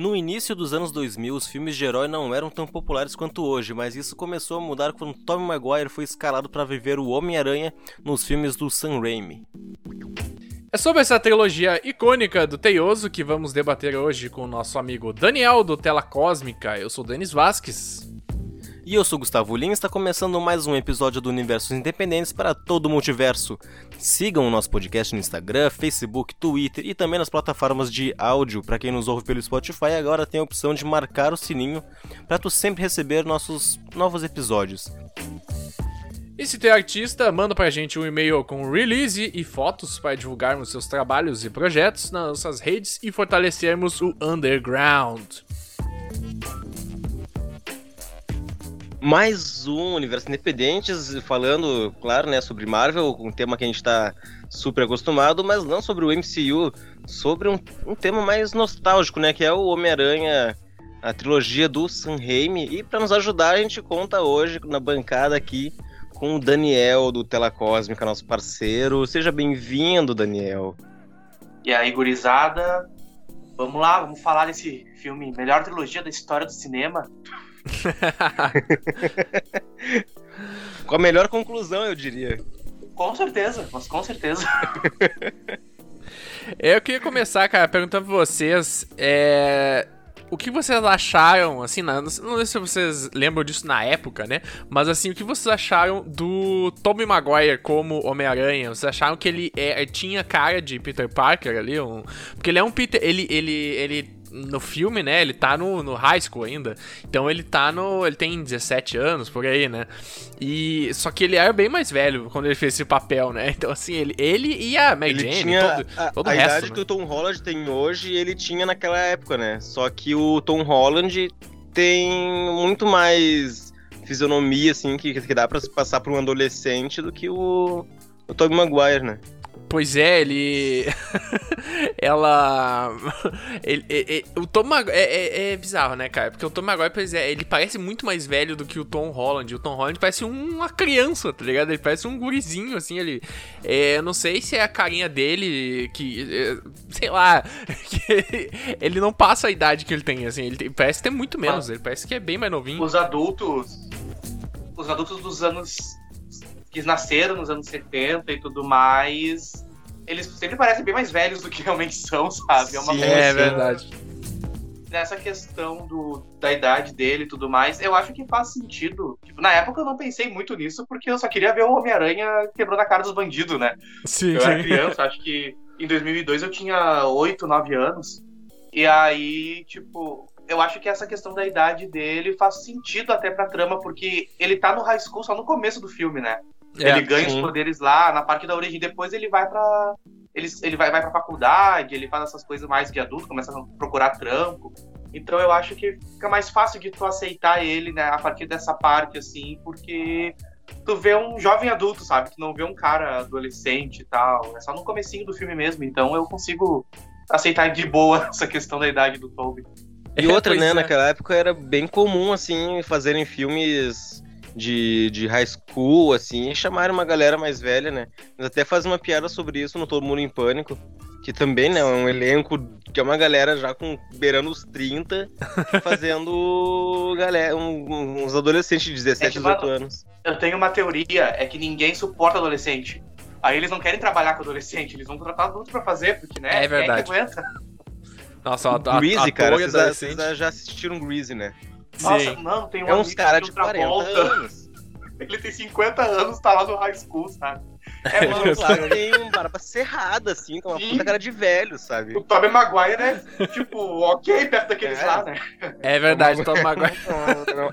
No início dos anos 2000, os filmes de herói não eram tão populares quanto hoje, mas isso começou a mudar quando Tobey Maguire foi escalado para viver o Homem-Aranha nos filmes do Sam Raimi. É sobre essa trilogia icônica do Teioso que vamos debater hoje com o nosso amigo Daniel, do Tela Cósmica. Eu sou Denis Vasquez. E eu sou Gustavo Lins, está começando mais um episódio do Universos Independentes para todo o multiverso. Sigam o nosso podcast no Instagram, Facebook, Twitter e também nas plataformas de áudio. Para quem nos ouve pelo Spotify, agora tem a opção de marcar o sininho para tu sempre receber nossos novos episódios. E se tu é artista, manda pra gente um e-mail com release e fotos para divulgarmos seus trabalhos e projetos nas nossas redes e fortalecermos o underground. Mais um Universo Independentes, falando, claro, né, sobre Marvel, um tema que a gente tá super acostumado, mas não sobre o MCU, sobre um tema mais nostálgico, né, que é o Homem-Aranha, a trilogia do Sam Raimi. E para nos ajudar, a gente conta hoje na bancada aqui com o Daniel do Tela Cósmica, nosso parceiro. Seja bem-vindo, Daniel. E aí, gurizada, vamos lá, vamos falar desse filme, melhor trilogia da história do cinema. Com a melhor conclusão, eu diria. Com certeza, mas com certeza. Eu queria começar, cara, perguntando pra vocês o que vocês acharam, assim, não sei se vocês lembram disso na época, né? Mas assim, o que vocês acharam do Tobey Maguire como Homem-Aranha? Vocês acharam que ele tinha cara de Peter Parker ali? Porque ele é um Peter... Ele no filme, né, ele tá no high school ainda, então ele tem 17 anos, por aí, né, e só que ele era bem mais velho quando ele fez esse papel, né, então assim, ele e a Mary Jane, tinha todo o resto. A idade, né, que o Tom Holland tem hoje, ele tinha naquela época, né, só que o Tom Holland tem muito mais fisionomia, assim, que dá pra passar por um adolescente do que o Tobey Maguire, né. Pois é, o Tom Maguire é bizarro, né, cara? Porque o Tom Maguire, pois é, ele parece muito mais velho do que o Tom Holland. O Tom Holland parece uma criança, tá ligado? Ele parece um gurizinho, assim, ele... eu não sei se é a carinha dele que... sei lá... Que ele não passa a idade que ele tem, assim. Ele parece ter muito menos, ele parece que é bem mais novinho. Os adultos dos anos... que nasceram nos anos 70 e tudo mais, eles sempre parecem bem mais velhos do que realmente são, sabe? É uma coisa. É verdade. Nessa questão da idade dele e tudo mais, eu acho que faz sentido. Tipo, na época eu não pensei muito nisso, porque eu só queria ver o Homem-Aranha quebrando a cara dos bandidos, né? Sim. Eu era criança, acho que em 2002 eu tinha 8, 9 anos, e aí, tipo... Eu acho que essa questão da idade dele faz sentido até pra trama, porque ele tá no high school só no começo do filme, né? Ele ganha os poderes lá, na parte da origem, depois ele vai pra... Ele vai pra faculdade, ele faz essas coisas mais de adulto, começa a procurar trampo. Então eu acho que fica mais fácil de tu aceitar ele, né, a partir dessa parte, assim, porque tu vê um jovem adulto, sabe? Tu não vê um cara adolescente e tal. É só no comecinho do filme mesmo, então eu consigo aceitar de boa essa questão da idade do Tobey. E outra, né, naquela época era bem comum, assim, fazerem filmes de high school, assim, e chamarem uma galera mais velha, né? Mas até faz uma piada sobre isso no Todo Mundo em Pânico, que também, né, é um elenco que é uma galera já beirando os 30, fazendo uns adolescentes de 17, 18 anos. Eu tenho uma teoria, é que ninguém suporta adolescente. Aí eles não querem trabalhar com adolescente, eles vão tratar adulto pra fazer, porque, né, é verdade. Quem aguenta... Nossa, Greasy, cara, vocês já assistiram Greasy, né? Nossa, sim. Não, tem um amigo cara de 40 anos. Ele tem 50 anos, tá lá no high school, sabe? É, mano, claro, tem um barba cerrada, assim, com uma puta cara de velho, sabe? O Tobey Maguire é, tipo, ok, perto daqueles lá, né? É verdade, o Tobey Maguire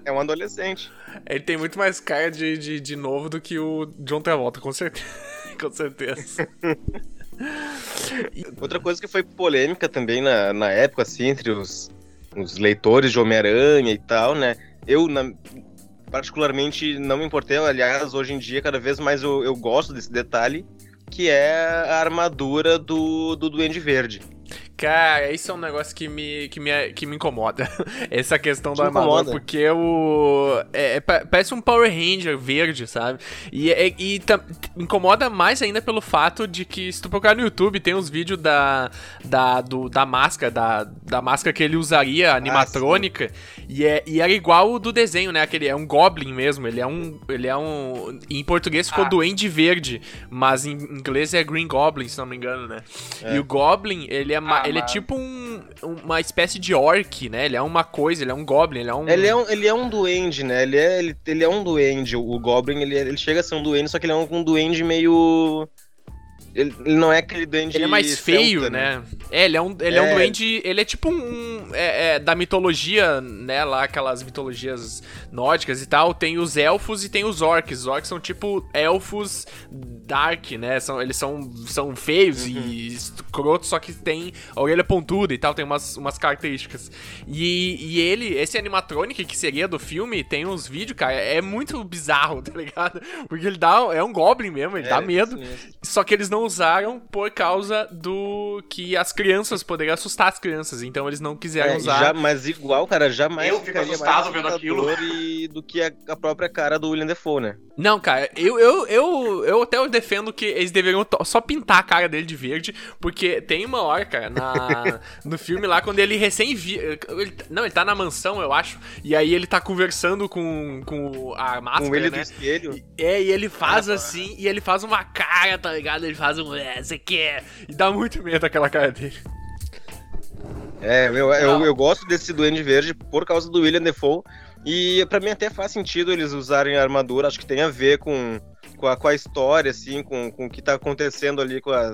é um adolescente. Ele tem muito mais cara de novo do que o John Travolta, com certeza. Com certeza. Outra coisa que foi polêmica também na época, assim, entre os leitores de Homem-Aranha e tal, né? Eu, particularmente, não me importei. Aliás, hoje em dia, cada vez mais eu gosto desse detalhe, que é a armadura do Duende Verde. Cara, isso é um negócio que me incomoda. Essa questão do armador, porque o... parece um Power Ranger verde, sabe? E incomoda mais ainda pelo fato de que, se tu procurar no YouTube, tem uns vídeos da máscara, da máscara que ele usaria, animatrônica, e era igual o do desenho, né? Aquele, é um Goblin mesmo, ele é um... Em português ficou Duende Verde, mas em inglês é Green Goblin, se não me engano, né? É. E o Goblin, ele é tipo uma espécie de orc, né? Ele é uma coisa, ele é um goblin, ele é um... Ele é um duende, né? Ele é um duende. O goblin, ele chega a ser um duende, só que ele é um duende meio... Ele não é aquele duende... Ele é mais feio, celta, né? Ele é um duende... Ele é tipo um... da mitologia, né? Lá, aquelas mitologias nórdicas e tal. Tem os elfos e tem os orcs. Os orcs são tipo elfos dark, né? Eles são feios e escrotos, só que tem a orelha pontuda e tal. Tem umas características. E ele... Esse animatronic, que seria do filme, tem uns vídeos, cara. É muito bizarro, tá ligado? Porque ele dá... É um goblin mesmo. Ele dá medo. Só que eles não usaram por causa do que as crianças poderiam assustar as crianças, então eles não quiseram usar. Mas igual, cara, jamais eu fico assustado vendo aquilo do que a própria cara do Willem Dafoe, né? Não, cara, eu até defendo que eles deveriam só pintar a cara dele de verde, porque tem uma hora, cara, no filme lá, quando ele ele tá na mansão, eu acho, e aí ele tá conversando com a máscara, com ele, né? Do espelho. E ele faz assim, e ele faz uma cara, tá ligado? Ele faz um... você quer? E dá muito medo aquela cara dele. Eu gosto desse Duende Verde por causa do Willem Dafoe. E pra mim até faz sentido eles usarem a armadura. Acho que tem a ver com a história, assim, com o que tá acontecendo ali com as...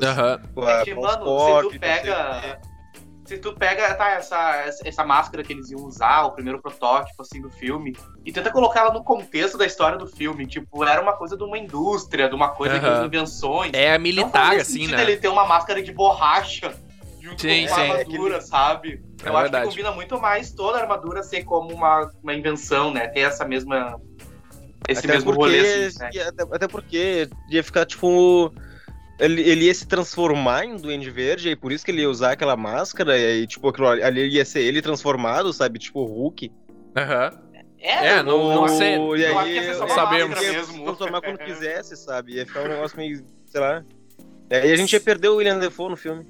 Se tu pega tá, essa máscara que eles iam usar, o primeiro protótipo, assim, do filme, e tenta colocar ela no contexto da história do filme, tipo, era uma coisa de uma indústria, de uma coisa de invenções. É militar, assim, né? Ele ter uma máscara de borracha junto com uma armadura, sabe? Eu acho que combina muito mais toda a armadura ser como uma invenção, né? Ter essa mesma... Esse mesmo rolê, assim, né? Até porque ia ficar, tipo... Ele ia se transformar em Duende Verde, e por isso que ele ia usar aquela máscara, e aí, tipo, ali ia ser ele transformado, sabe? Tipo o Hulk. Aham. Não sei. E aí, sabemos. Ia se transformar quando quisesse, sabe? Ia ficar um negócio meio, sei lá. E aí a gente ia perder o Willem Dafoe no filme.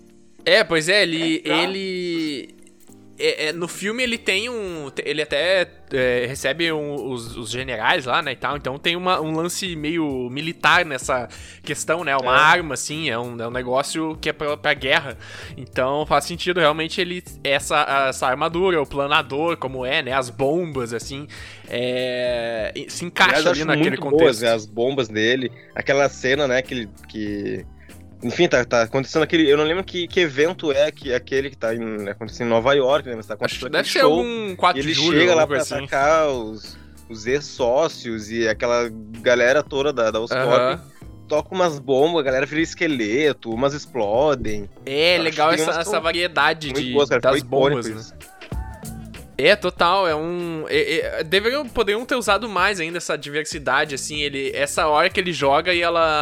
No filme ele tem um... Ele até recebe os generais lá, né, e tal. Então tem um lance meio militar nessa questão, né? Uma arma, assim, é um negócio que é pra guerra. Então faz sentido, realmente, ele... Essa armadura, o planador, como é, né? As bombas, assim, se encaixa ali naquele contexto. Boas, né, as bombas dele. Aquela cena, né, que... Enfim, tá acontecendo aquele... Eu não lembro que evento é aquele que tá acontecendo em Nova York, né? Mas tá acontecendo. Acho que deve ser algum 4 de julho. Ele chega lá pra atacar os ex-sócios e aquela galera toda da Oscorp. Toca umas bombas, a galera vira esqueleto, umas explodem. Legal essa variedade das bombas, né? Total, poderiam ter usado mais ainda essa diversidade, assim. Essa hora que ele joga e ela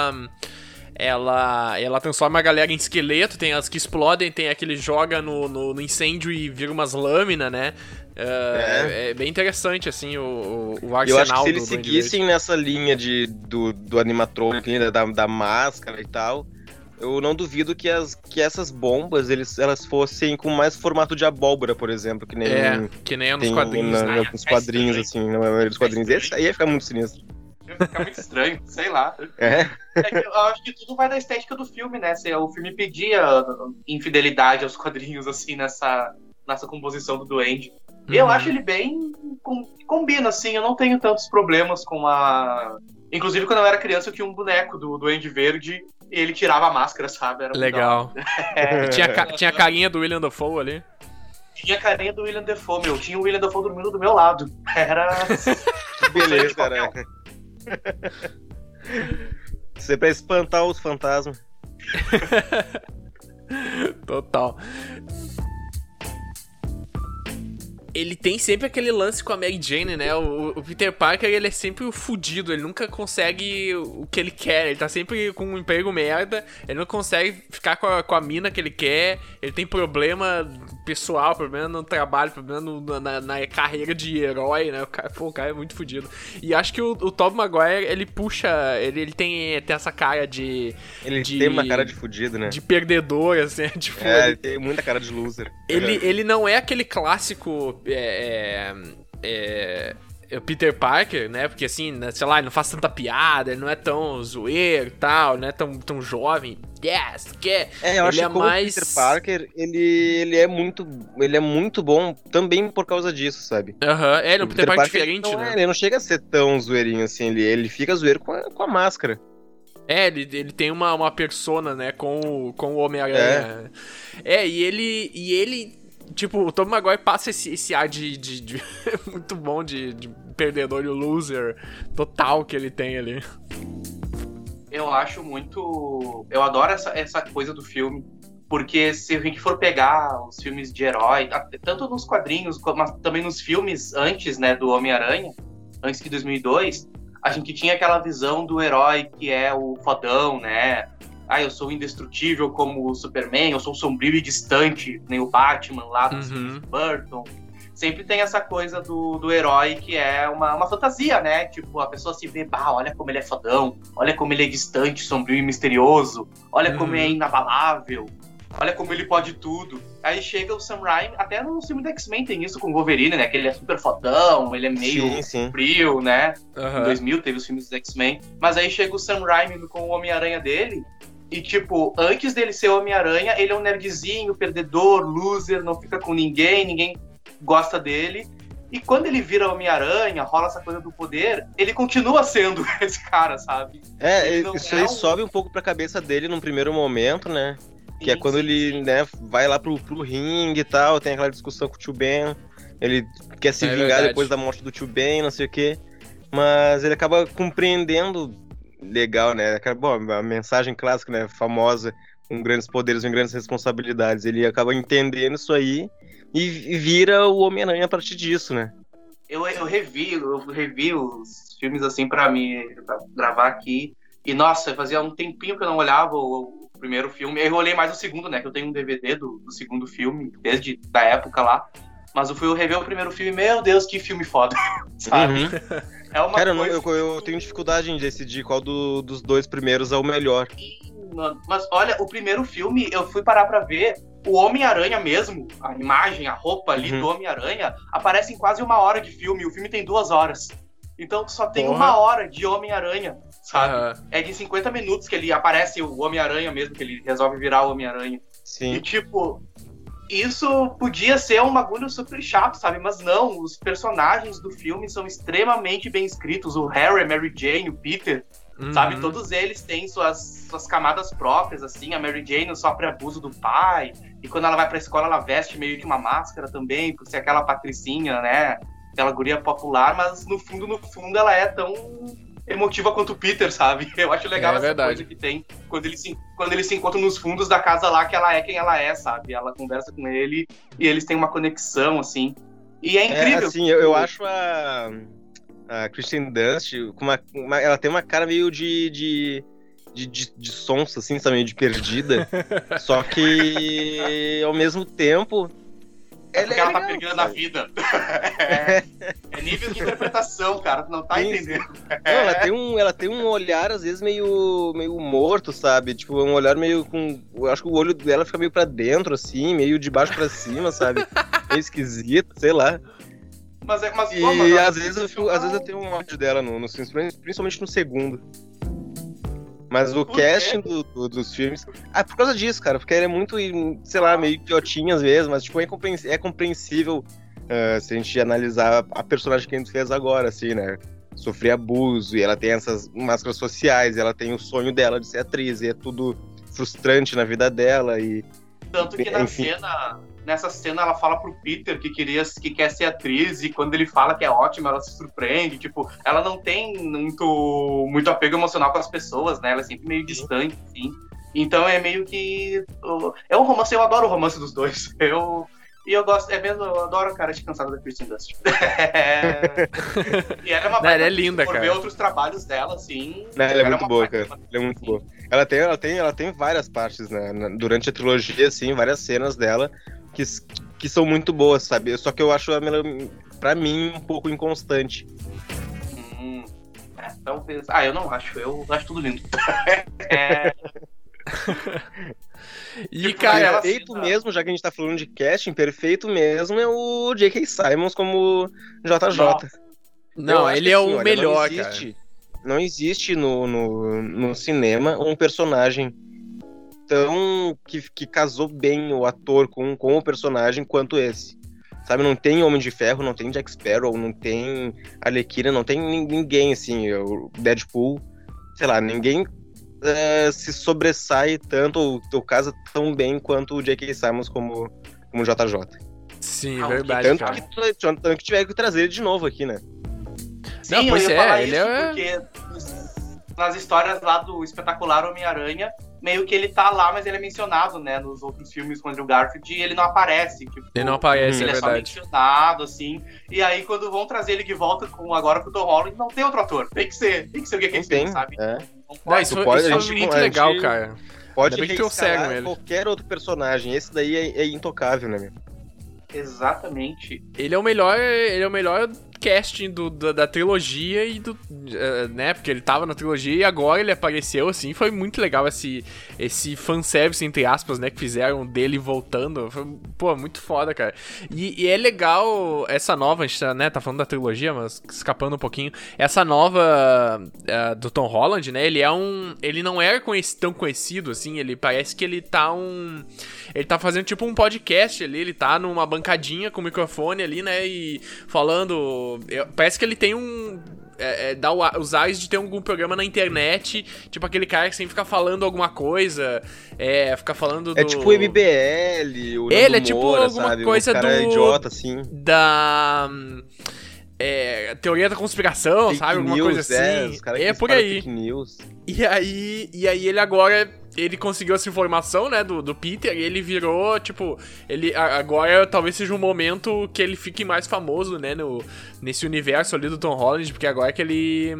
transforma a galera em esqueleto, tem as que explodem, tem a que ele joga no incêndio e vira umas lâminas, né? É bem interessante, assim, o arsenal do... Eu acho que se eles seguissem nessa linha do animatronic, da máscara e tal, eu não duvido que essas bombas, elas fossem com mais formato de abóbora, por exemplo, que nem... que nem nos quadrinhos, né? Nos quadrinhs, assim, na maioria dos quadrinhos. Esse aí ia ficar muito sinistro. Fica muito estranho, sei lá. Eu acho que tudo vai da estética do filme, né? O filme pedia infidelidade aos quadrinhos, assim, nessa composição do duende. E eu acho ele bem... Combina, assim, eu não tenho tantos problemas com a... Inclusive, quando eu era criança, eu tinha um boneco do Duende Verde e ele tirava a máscara, sabe? Era legal. Tinha a carinha do Willem Dafoe ali. Tinha a carinha do Willem Dafoe, meu. Tinha o Willem Dafoe dormindo do meu lado. Que beleza, caraca. Isso é pra espantar os fantasmas. Total. ele tem sempre aquele lance com a Mary Jane, né? O Peter Parker, ele é sempre o fudido, ele nunca consegue o que ele quer, ele tá sempre com um emprego merda, ele não consegue ficar com a mina que ele quer, ele tem problema pessoal, problema no trabalho, problema na carreira de herói, né? O cara é muito fudido. E acho que o Tobey Maguire, ele puxa, ele tem essa cara de... Ele tem uma cara de fudido, né? De perdedor, assim, tipo... ele tem muita cara de loser. Ele não é aquele clássico... Peter Parker, né? Porque assim, sei lá, ele não faz tanta piada, ele não é tão zoeiro e tal, não é tão jovem. Eu acho que como mais... o Peter Parker, ele é muito bom também por causa disso, sabe? Ele é um Peter Parker diferente, não, né? Ele não chega a ser tão zoeirinho assim, ele fica zoeiro com a máscara. Ele tem uma persona, né, com o Homem-Aranha. E ele... Tipo, o Tobey Maguire passa esse ar de muito bom de perdedor e loser total que ele tem ali. Eu acho muito... Eu adoro essa coisa do filme, porque se a gente for pegar os filmes de herói, tanto nos quadrinhos, mas também nos filmes antes, né, do Homem-Aranha, antes de 2002, a gente tinha aquela visão do herói que é o fodão, né? Eu sou indestrutível como o Superman, eu sou sombrio e distante, nem o Batman lá do Tim Burton. Sempre tem essa coisa do herói que é uma fantasia, né? Tipo, a pessoa se vê, olha como ele é fodão, olha como ele é distante, sombrio e misterioso, olha como ele é inabalável, olha como ele pode tudo. Aí chega o Sam Raimi, até no filme do X-Men tem isso com o Wolverine, né? Que ele é super fodão, ele é meio frio, né? Em 2000 teve os filmes do X-Men. Mas aí chega o Sam Raimi com o Homem-Aranha dele, e, tipo, antes dele ser Homem-Aranha, ele é um nerdzinho, perdedor, loser, não fica com ninguém, ninguém gosta dele. E quando ele vira Homem-Aranha, rola essa coisa do poder, ele continua sendo esse cara, sabe? Sobe um pouco pra cabeça dele num primeiro momento, né? Que sim, é quando ele, né, vai lá pro ringue e tal, tem aquela discussão com o Tio Ben, ele quer se vingar depois da morte do Tio Ben, não sei o quê. Mas ele acaba compreendendo... Legal, né? Bom, a mensagem clássica, né? Famosa, com grandes poderes e grandes responsabilidades. Ele acaba entendendo isso aí e vira o Homem-Aranha a partir disso, né? Eu revi os filmes assim pra gravar aqui. E, nossa, fazia um tempinho que eu não olhava o primeiro filme. Eu olhei mais o segundo, né? Que eu tenho um DVD do segundo filme, desde a época lá. Mas eu fui rever o primeiro filme, meu Deus, que filme foda, sabe? É uma coisa... eu tenho dificuldade em decidir qual dos dois primeiros é o melhor. Mas olha, o primeiro filme, eu fui parar pra ver, o Homem-Aranha mesmo, a imagem, a roupa ali do Homem-Aranha, aparece em quase 1 hora de filme, o filme tem 2 horas. Então só tem 1 hora de Homem-Aranha, sabe? É de 50 minutos que ele aparece o Homem-Aranha mesmo, que ele resolve virar o Homem-Aranha. Sim. E tipo... Isso podia ser um bagulho super chato, sabe? Mas não, os personagens do filme são extremamente bem escritos. O Harry, a Mary Jane, o Peter, sabe? Todos eles têm suas camadas próprias, assim. A Mary Jane sofre abuso do pai. E quando ela vai pra escola, ela veste meio que uma máscara também, por ser aquela patricinha, né? Aquela guria popular. Mas no fundo, ela é tão emotiva quanto o Peter, sabe? Eu acho legal essa coisa que tem. Quando eles se encontram nos fundos da casa lá, que ela é quem ela é, sabe? Ela conversa com ele e eles têm uma conexão, assim. E é incrível. Assim, eu acho a Kirsten Dunst, ela tem uma cara meio de sonsa, assim, sabe? Meio de perdida. Só que, ao mesmo tempo... Porque ela tá pegando a vida. É nível de interpretação, cara. Tu não tá entendendo. Não, ela tem um olhar, às vezes, meio morto, sabe? Tipo, um olhar meio com... Eu acho que o olho dela fica meio pra dentro, assim. Meio de baixo pra cima, sabe? Meio esquisito, sei lá. Às vezes eu tenho um ódio dela, no principalmente no segundo. Mas o casting dos filmes... por causa disso, cara. Porque ele é muito, sei lá, meio piotinho às vezes. Mas, tipo, é compreensível se a gente analisar a personagem que a gente fez agora, assim, né? Sofrer abuso, e ela tem essas máscaras sociais, e ela tem o sonho dela de ser atriz, e é tudo frustrante na vida dela, e... Tanto que nessa cena ela fala pro Peter que quer ser atriz, e quando ele fala que é ótimo, ela se surpreende. Tipo, ela não tem muito apego emocional com as pessoas, né? Ela é sempre meio distante, assim. Então é meio que... É um romance, eu adoro o romance dos dois. Eu E eu gosto, eu adoro a cara de cansada da Kirsten Dunst. E ela é uma baita, é linda, cara. Por ver outros trabalhos dela, assim. Não, ela é muito boa, cara. Ela é muito boa. Ela tem várias partes, né? Durante a trilogia, assim, várias cenas dela que são muito boas, sabe? Só que eu acho ela, pra mim, um pouco inconstante. Talvez. Eu não acho. Eu acho tudo lindo. E, cara, perfeito mesmo, já que a gente tá falando de casting, perfeito mesmo é o J.K. Simmons como JJ. Não, ele é o melhor, cara. Não existe no cinema um personagem tão que casou bem o ator com o personagem quanto esse. Sabe, não tem Homem de Ferro, não tem Jack Sparrow, não tem Arlequina, não tem ninguém, assim, o Deadpool, sei lá, ninguém se sobressai tanto ou casa tão bem quanto o J.K. Simmons como JJ. Sim, verdade, tanto que tiver que trazer ele de novo aqui, né? Sim, não, pois eu ia falar ele porque nas histórias lá do espetacular Homem-Aranha, meio que ele tá lá, mas ele é mencionado, né, nos outros filmes com o Andrew Garfield, e ele não aparece. Tipo, ele não aparece, é verdade. Ele é só mencionado, assim, e aí quando vão trazer ele de volta agora pro Tom Holland, não tem outro ator, tem que ser o que tem, sabe? É. Isso é muito legal, cara. Pode ser qualquer outro personagem, esse daí é intocável, né, meu? Exatamente. Ele é o melhor casting da trilogia e do... né, porque ele tava na trilogia e agora ele apareceu, assim, foi muito legal esse fanservice, entre aspas, né, que fizeram dele voltando, foi, pô, muito foda, cara. E é legal essa nova, a gente tá, né, tá falando da trilogia, mas escapando um pouquinho, essa nova do Tom Holland, né, ele não é tão conhecido, assim, ele parece que ele tá fazendo tipo um podcast ali, ele tá numa bancadinha com o microfone ali, né, e falando... Parece que ele tem dá os ares de ter algum programa na internet, tipo aquele cara que sempre fica falando alguma coisa, fica falando do... É tipo o MBL, o Nando Moura, é tipo alguma sabe? Coisa do... É idiota, assim. Da... teoria da conspiração, fake sabe? Alguma news, coisa assim. Os caras que por aí. Fake news. E aí ele agora... Ele conseguiu essa informação, né, do Peter, e ele virou, tipo... Ele agora talvez seja um momento que ele fique mais famoso, né, nesse universo ali do Tom Holland, porque agora é que ele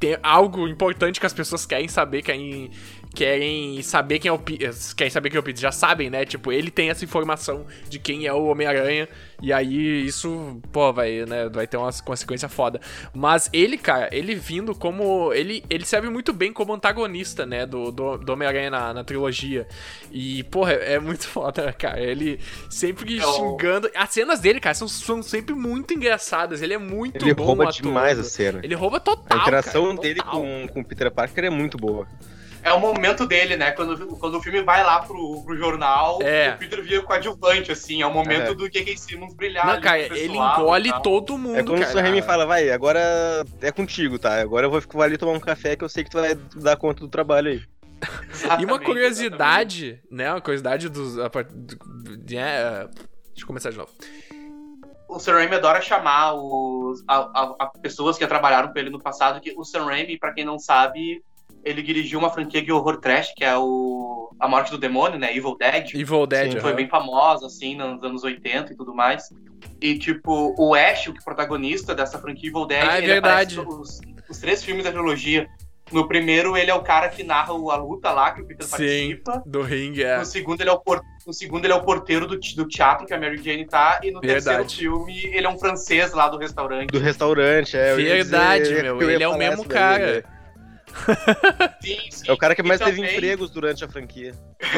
tem algo importante que as pessoas querem saber, querem saber quem é o Peter, já sabem, né, tipo, ele tem essa informação de quem é o Homem-Aranha, e aí isso, pô, vai ter uma consequência foda. Mas ele, cara, ele vindo como... Ele serve muito bem como antagonista, né, do Homem-Aranha na trilogia. E, porra, é muito foda, cara, ele sempre xingando... As cenas dele, cara, são sempre muito engraçadas, ele é muito bom. Ele rouba demais a cena. Ele rouba total, a interação dele com o Peter Parker é muito boa. É o momento dele, né? Quando o filme vai lá pro jornal, o Peter vira coadjuvante, assim. É o momento do J.K. Simmons brilhar. Não, cara, ele engole todo mundo, cara. É quando o Sam Raimi fala, vai, agora é contigo, tá? Agora eu vou ali tomar um café que eu sei que tu vai dar conta do trabalho aí. E uma curiosidade, né? Uma curiosidade dos... Deixa eu começar de novo. O Sam Raimi adora chamar as pessoas que trabalharam com ele no passado, que o Sam Raimi, pra quem não sabe... Ele dirigiu uma franquia de horror trash, que é A Morte do Demônio, né? Evil Dead, que foi bem famosa, assim, nos anos 80 e tudo mais. E, tipo, o Ash, o protagonista dessa franquia Evil Dead, ele verdade. Aparece os três filmes da trilogia. No primeiro, ele é o cara que narra a luta lá, que o Peter participa. Do ringue, No segundo, ele é o porteiro do teatro, que a Mary Jane tá. E no terceiro filme, ele é um francês lá do restaurante. Verdade, meu. Ele é o mesmo cara. Sim. É o cara que mais teve empregos durante a franquia.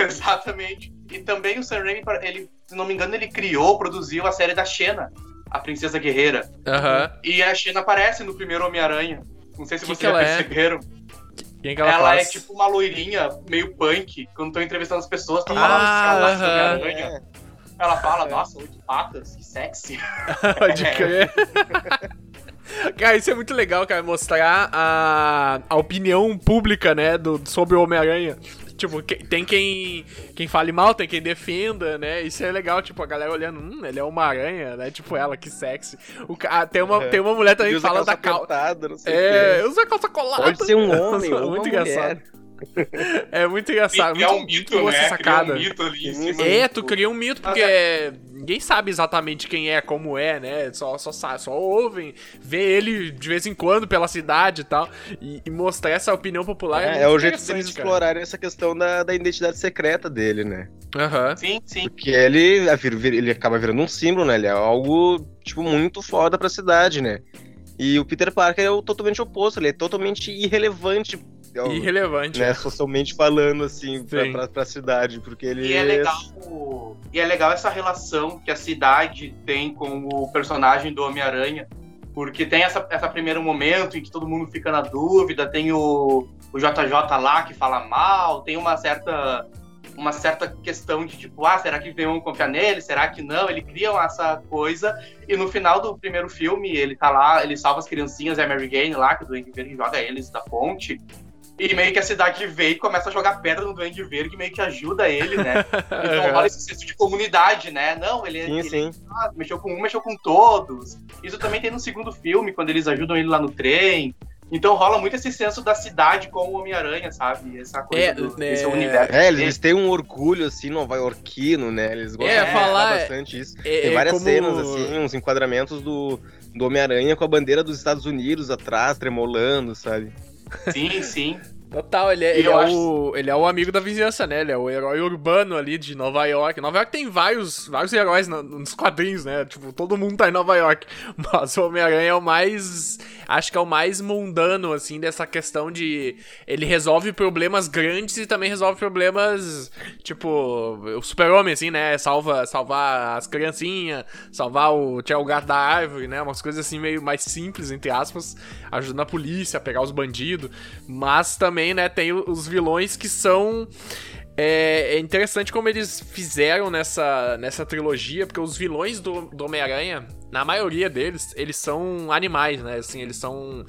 Exatamente. E também o Sam Raimi, ele, se não me engano, ele produziu a série da Xena, a Princesa Guerreira. E a Xena aparece no primeiro Homem-Aranha. Não sei se vocês já perceberam. Quem que ela faz? É tipo uma loirinha, meio punk. Quando estão entrevistando as pessoas, estão falando se ela é Homem-Aranha. Ela fala, nossa, 8 patas, que sexy. Pode crer. Cara, isso é muito legal, cara, mostrar a opinião pública, né, sobre o Homem-Aranha. Tipo, tem quem fale mal, tem quem defenda, né, isso é legal, tipo, a galera olhando, ele é uma aranha, né, tipo, ela, que sexy. Tem uma mulher também que fala da calça apertada, não sei o que. Usa calça colada. Pode ser um homem, ou uma mulher. Engraçado. É muito engraçado. Muito, é um mito, muito, né? Sacada. Cria um mito ali em cima. É, tu cria um mito, porque ninguém sabe exatamente quem é, como é, né? Só ouvem, vê ele de vez em quando pela cidade e tal. E mostrar essa opinião popular é o jeito que eles explorarem essa questão da identidade secreta dele, né? Aham. Uhum. Sim, sim. Porque ele acaba virando um símbolo, né? Ele é algo, tipo, muito foda pra cidade, né? E o Peter Parker é o totalmente oposto, ele é totalmente irrelevante. Irrelevante. Né, socialmente falando, assim, pra cidade, porque ele... E é legal essa relação que a cidade tem com o personagem do Homem-Aranha, porque tem essa primeiro momento em que todo mundo fica na dúvida, tem o JJ lá que fala mal, tem uma certa questão de tipo, será que vão confiar nele? Será que não? Ele cria essa coisa e no final do primeiro filme ele tá lá, ele salva as criancinhas, é a Mary Jane lá, que o Duende Verde joga eles da ponte e meio que a cidade vê e começa a jogar pedra no Duende Verde, que meio que ajuda ele, né? Então rola esse senso de comunidade, né? Não, ele mexeu com um, mexeu com todos. Isso também tem no segundo filme, quando eles ajudam ele lá no trem. Então rola muito esse senso da cidade com o Homem-Aranha, sabe? Essa coisa desse universo. É, eles têm um orgulho, assim, nova-iorquino, né? Eles gostam de falar bastante isso. Tem várias cenas, assim, uns enquadramentos do Homem-Aranha com a bandeira dos Estados Unidos atrás, tremolando, sabe? Sim, sim. Total, ele é o amigo da vizinhança, né? Ele é o herói urbano ali de Nova York. Nova York tem vários heróis nos quadrinhos, né? Tipo, todo mundo tá em Nova York. Mas o Homem-Aranha é o mais... Acho que é o mais mundano, assim, dessa questão de... Ele resolve problemas grandes e também resolve problemas, tipo... O super-homem, assim, né? Salvar as criancinhas, salvar o tio gato da árvore, né? Umas coisas, assim, meio mais simples, entre aspas. Ajudando a polícia a pegar os bandidos. Mas também... Né, tem os vilões que são... É interessante como eles fizeram nessa trilogia, porque os vilões do Homem-Aranha, na maioria deles, eles são animais, né? Assim, eles são...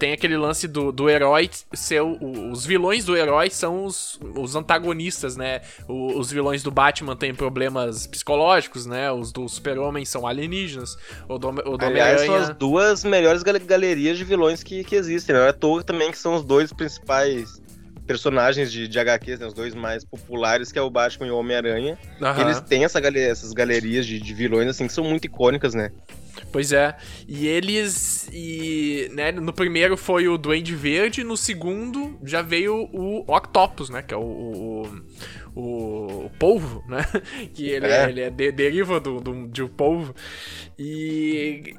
tem aquele lance do herói ser... Os vilões do herói são os antagonistas, né? Os vilões do Batman têm problemas psicológicos, né? Os do Super-Homem são alienígenas. O do Homem-Aranha... são as duas melhores galerias de vilões que existem, né? Não é à toa também que são os dois principais... personagens de HQs, né, os dois mais populares, que é o Batman e o Homem-Aranha. Uhum. Eles têm essas galerias de vilões, assim, que são muito icônicas, né? Pois é. Né, no primeiro foi o Duende Verde, no segundo já veio o Octopus, né? Que é o polvo, né? Que ele é deriva de um polvo. E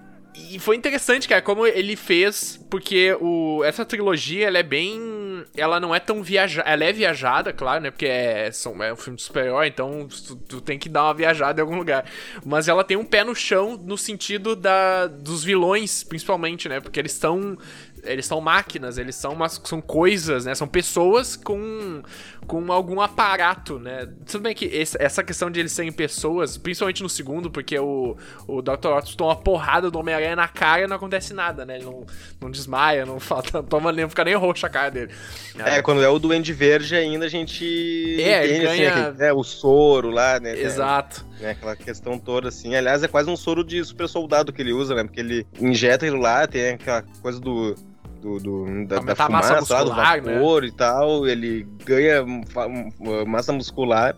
foi interessante, cara, como ele fez, porque essa trilogia, ela é bem... Ela não é tão viajada... Ela é viajada, claro, né? Porque é um filme de super-herói, então tu tem que dar uma viajada em algum lugar. Mas ela tem um pé no chão no sentido dos vilões, principalmente, né? Porque eles estão... Eles são máquinas, eles são coisas, né? São pessoas com algum aparato, né? Tudo bem que essa questão de eles serem pessoas, principalmente no segundo, porque o Dr. Octopus toma uma porrada do Homem-Aranha na cara e não acontece nada, né? Ele não desmaia, não fica nem roxo a cara dele. Quando é o Duende Verde ainda a gente entende, ganha... assim, o soro lá, né? Exato. Né? Aquela questão toda, assim. Aliás, é quase um soro de super soldado que ele usa, né? Porque ele injeta ele lá, tem aquela coisa da fumaça muscular, lá, do vapor, né? E tal, ele ganha massa muscular.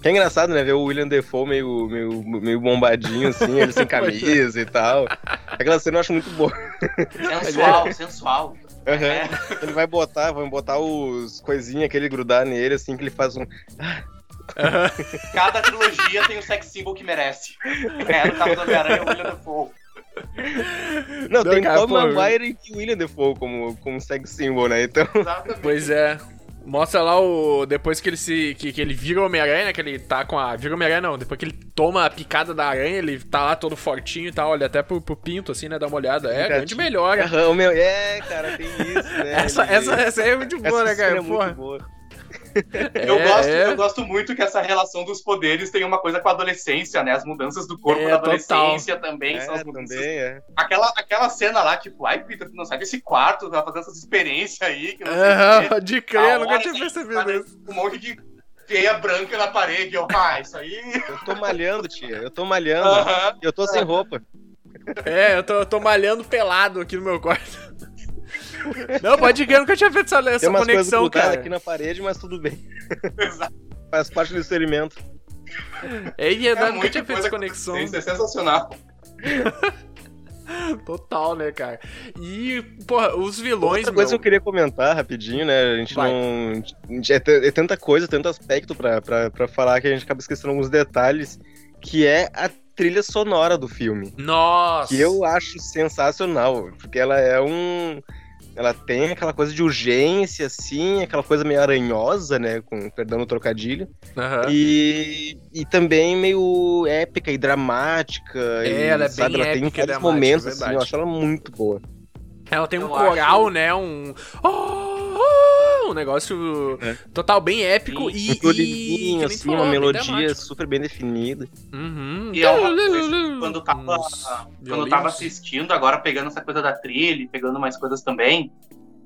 Que é engraçado, né? Ver o Willem Dafoe meio bombadinho, assim, ele sem camisa e tal. Aquela cena eu acho muito boa. Sensual. Uhum. É. Ele vai botar os coisinhas que ele grudar nele, assim, que ele faz um... Cada trilogia tem o sex symbol que merece. No caso do Homem-Aranha é o Willem Dafoe. Não, tem Tobey Maguire e Willem Dafoe como sex symbol, né? Então... Pois é. Mostra lá depois que ele vira o Homem-Aranha, né? Que ele tá com a... Vira o Homem-Aranha não, depois que ele toma a picada da aranha, ele tá lá todo fortinho e tal, olha até pro pinto, assim, né? Dá uma olhada. Grande melhora. Cara, tem isso, né? Essa é muito boa, né, cara? É muito boa. Eu gosto muito que essa relação dos poderes tem uma coisa com a adolescência, né? As mudanças do corpo da adolescência total. Também são as mudanças. Também. Aquela cena lá, tipo, ai, Peter, tu não sai desse quarto, tu vai fazer essas experiências aí. Que não sei de crer, eu nunca tinha percebido isso. Um monte de feia branca na parede, isso aí. Eu tô malhando, tia, eu tô sem roupa. Eu tô malhando pelado aqui no meu quarto. Não, pode crer, eu nunca tinha feito essa conexão, cara. Tem umas coisas grudadas aqui na parede, mas tudo bem. Exato. Faz parte do experimento. Eu nunca tinha feito essa conexão. Isso é sensacional. Total, né, cara? E, porra, os vilões... Outra coisa que eu queria comentar rapidinho, né? A gente não... É tanta coisa, tanto aspecto pra falar que a gente acaba esquecendo alguns detalhes, que é a trilha sonora do filme. Nossa! Que eu acho sensacional, porque ela é um... Ela tem aquela coisa de urgência, assim, aquela coisa meio aranhosa, né? Com, perdão o trocadilho. Uhum. E também meio épica e dramática. Ela é sabe, bem ela épica tem vários momentos, assim, eu acho ela muito boa. Ela tem um coral, né? Um negócio total bem épico e... Um assim, uma melodia super bem definida. Uhum. E é uma coisa, quando eu tava assistindo, agora pegando essa coisa da trilha, pegando mais coisas também,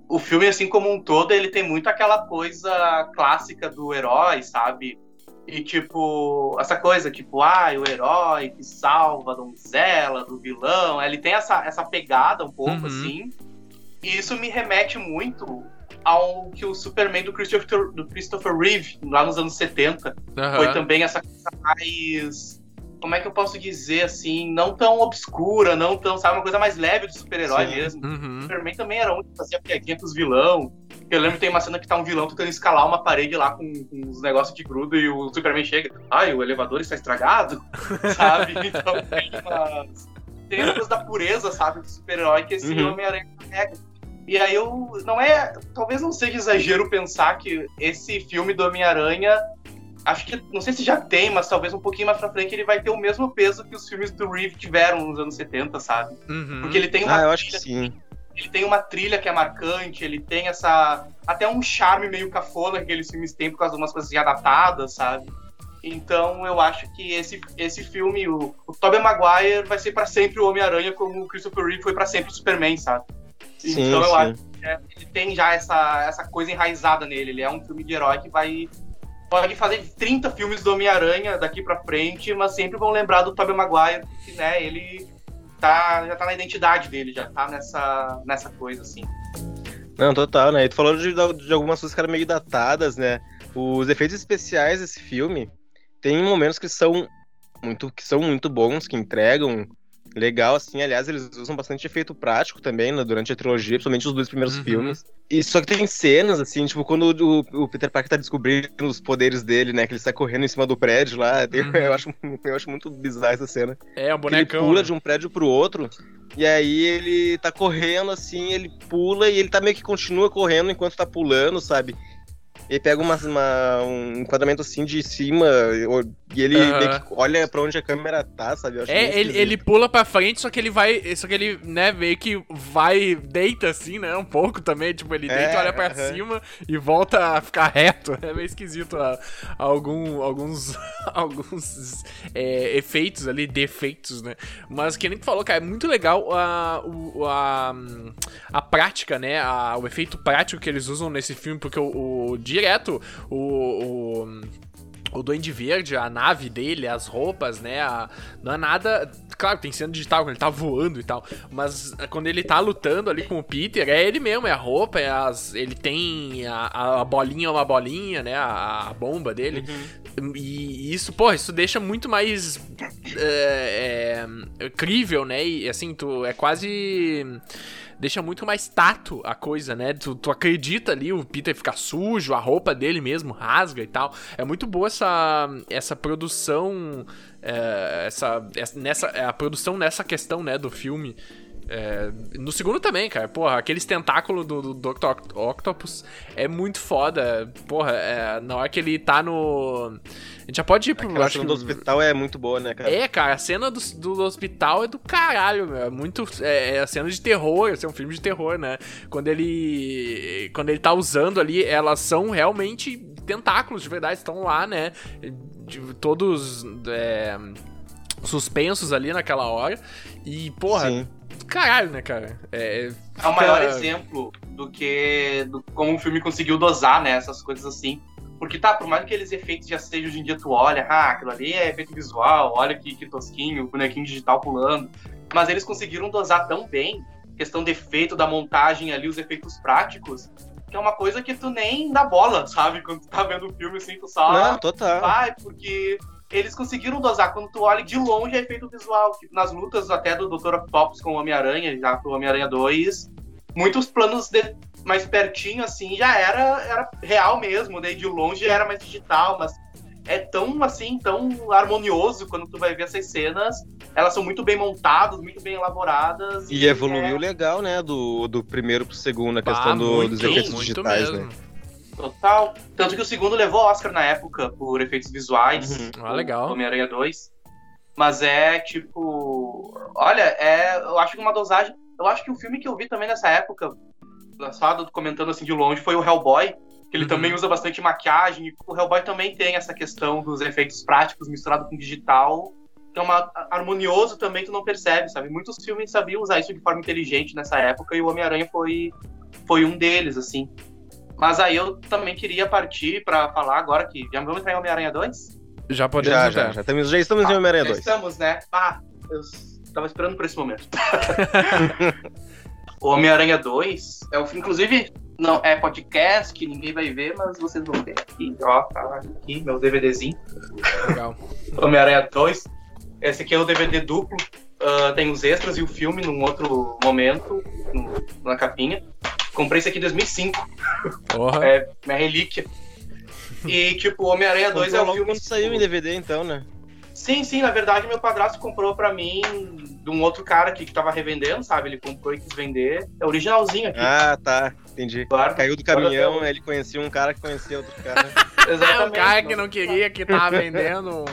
o filme, assim como um todo, ele tem muito aquela coisa clássica do herói, sabe? E tipo, essa coisa, tipo, o herói que salva a donzela do vilão, ele tem essa pegada um pouco, assim, e isso me remete muito ao que o Superman do Christopher Reeve, lá nos anos 70, foi também essa coisa mais, como é que eu posso dizer, assim, não tão obscura, não tão, sabe, uma coisa mais leve do super-herói mesmo. O Superman também era um que fazia piadinha pros vilão. Eu lembro que tem uma cena que tá um vilão tentando escalar uma parede lá com uns negócios de grudo e o Superman chega, o elevador está estragado, sabe? Então tem uma coisa da pureza, sabe, do super-herói que esse Homem-Aranha carrega. E aí talvez não seja exagero pensar que esse filme do Homem-Aranha, acho que, não sei se já tem, mas talvez um pouquinho mais pra frente ele vai ter o mesmo peso que os filmes do Reeve tiveram nos anos 70, sabe? Uhum. Porque ele tem uma eu acho que sim. Ele tem uma trilha que é marcante, ele tem essa... Até um charme meio cafona que aqueles filmes têm por causa de umas coisas já datadas, sabe? Então eu acho que esse filme, o Tobey Maguire vai ser pra sempre o Homem-Aranha, como o Christopher Reeve foi pra sempre o Superman, sabe? Sim, então eu acho que ele tem já essa coisa enraizada nele. Ele é um filme de herói que pode fazer 30 filmes do Homem-Aranha daqui pra frente, mas sempre vão lembrar do Tobey Maguire, que, né, ele... já tá na identidade dele, já tá nessa coisa, assim. Não, total, né? E tu falou de algumas coisas que eram meio datadas, né? Os efeitos especiais desse filme tem momentos que são muito bons, que entregam legal, assim. Aliás, eles usam bastante efeito prático também, né, durante a trilogia, principalmente os dois primeiros filmes. E só que tem cenas, assim, tipo, quando o Peter Parker tá descobrindo os poderes dele, né? Que ele sai correndo em cima do prédio lá. Eu acho muito bizarra essa cena. É, o bonecão. Ele pula de um prédio pro outro, e aí ele tá correndo, assim, ele pula e ele tá meio que continua correndo enquanto tá pulando, sabe? Ele pega um enquadramento assim de cima e ele meio que olha pra onde a câmera tá, sabe? Eu acho ele pula pra frente, só que ele, né, meio que vai, deita assim, né, um pouco também, tipo, ele deita, olha pra cima e volta a ficar reto. É meio esquisito alguns efeitos ali, defeitos, né? Mas que nem tu falou, cara, é muito legal a prática, né, o efeito prático que eles usam nesse filme, porque o Duende Verde, a nave dele, as roupas, né, não é nada... Claro, tem cena digital, quando ele tá voando e tal, mas quando ele tá lutando ali com o Peter, é ele mesmo, é a roupa, ele tem a bolinha, uma bolinha, né, a bomba dele, e isso, porra, isso deixa muito mais crível, né, e assim, é quase... Deixa muito mais tato a coisa, né? Tu acredita ali, o Peter fica sujo, a roupa dele mesmo rasga e tal. É muito boa essa produção, a produção nessa questão, né, do filme. No segundo também, cara, porra, aqueles tentáculos do Dr. Octopus é muito foda, porra, na hora que ele tá no... A gente já pode ir pro... A cena do hospital é muito boa, né, cara? É, cara, a cena do hospital é do caralho, meu, é muito... É a cena de terror, é um filme de terror, né? Quando ele tá usando ali, elas são realmente tentáculos, de verdade, estão lá, né? Todos suspensos ali naquela hora e, porra... Sim. Caralho, né, cara? É o maior exemplo do como o filme conseguiu dosar, né, essas coisas assim. Porque tá, por mais que aqueles efeitos já sejam hoje em dia, tu olha, aquilo ali é efeito visual, olha que tosquinho, bonequinho digital pulando. Mas eles conseguiram dosar tão bem questão de efeito da montagem ali, os efeitos práticos, que é uma coisa que tu nem dá bola, sabe? Quando tu tá vendo o filme, assim, tu só... Não, total. Vai, porque eles conseguiram dosar. Quando tu olha de longe, é efeito visual. Tipo, nas lutas até do Dr. Octopus com o Homem-Aranha, já com o Homem-Aranha 2, muitos planos mais pertinho, assim, já era real mesmo. Daí de longe era mais digital, mas... é tão, assim, tão harmonioso quando tu vai ver essas cenas. Elas são muito bem montadas, muito bem elaboradas. E evoluiu legal, né? Do primeiro pro segundo, a questão dos efeitos digitais, mesmo. Né? Total. Tanto que o segundo levou Oscar na época por efeitos visuais. Uhum. Ah, legal. Homem-Aranha 2. Mas é, tipo... olha, eu acho que uma dosagem... eu acho que o filme que eu vi também nessa época, lançado, comentando assim de longe, foi o Hellboy. Que ele também usa bastante maquiagem. O Hellboy também tem essa questão dos efeitos práticos misturado com digital. Que é harmonioso também, tu não percebe, sabe? Muitos filmes sabiam usar isso de forma inteligente nessa época. E o Homem-Aranha foi um deles, assim. Mas aí eu também queria partir pra falar agora que... já vamos entrar em Homem-Aranha 2? Já podemos entrar. Já estamos em Homem-Aranha 2. Já estamos, né? Eu tava esperando por esse momento. O Homem-Aranha 2 é o filme, inclusive... não, é podcast que ninguém vai ver, mas vocês vão ver aqui, ó, tá aqui, meu DVDzinho. Legal. Homem-Aranha 2. Esse aqui é o DVD duplo, tem os extras e o filme num outro momento, na capinha. Comprei esse aqui em 2005. Porra. É minha relíquia. E, tipo, Homem-Aranha 2 é o filme... quando saiu em DVD, então, né? Sim, na verdade, meu padrasto comprou pra mim de um outro cara aqui que tava revendendo, sabe? Ele comprou e quis vender. É originalzinho aqui. Ah, tá. Entendi. Claro. Caiu do caminhão, claro. Ele conhecia um cara que conhecia outro cara. Exatamente. Um cara que não queria, que tava vendendo.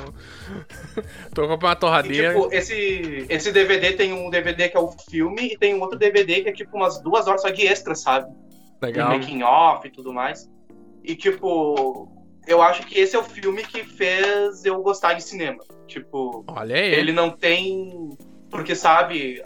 Tocou pra uma torradeira. E, tipo, esse DVD tem um DVD que é o filme e tem um outro DVD que é tipo umas 2 horas só de extra, sabe? Legal. De making off e tudo mais. E, tipo... eu acho que esse é o filme que fez eu gostar de cinema. Tipo, olha aí. Ele não tem... porque, sabe,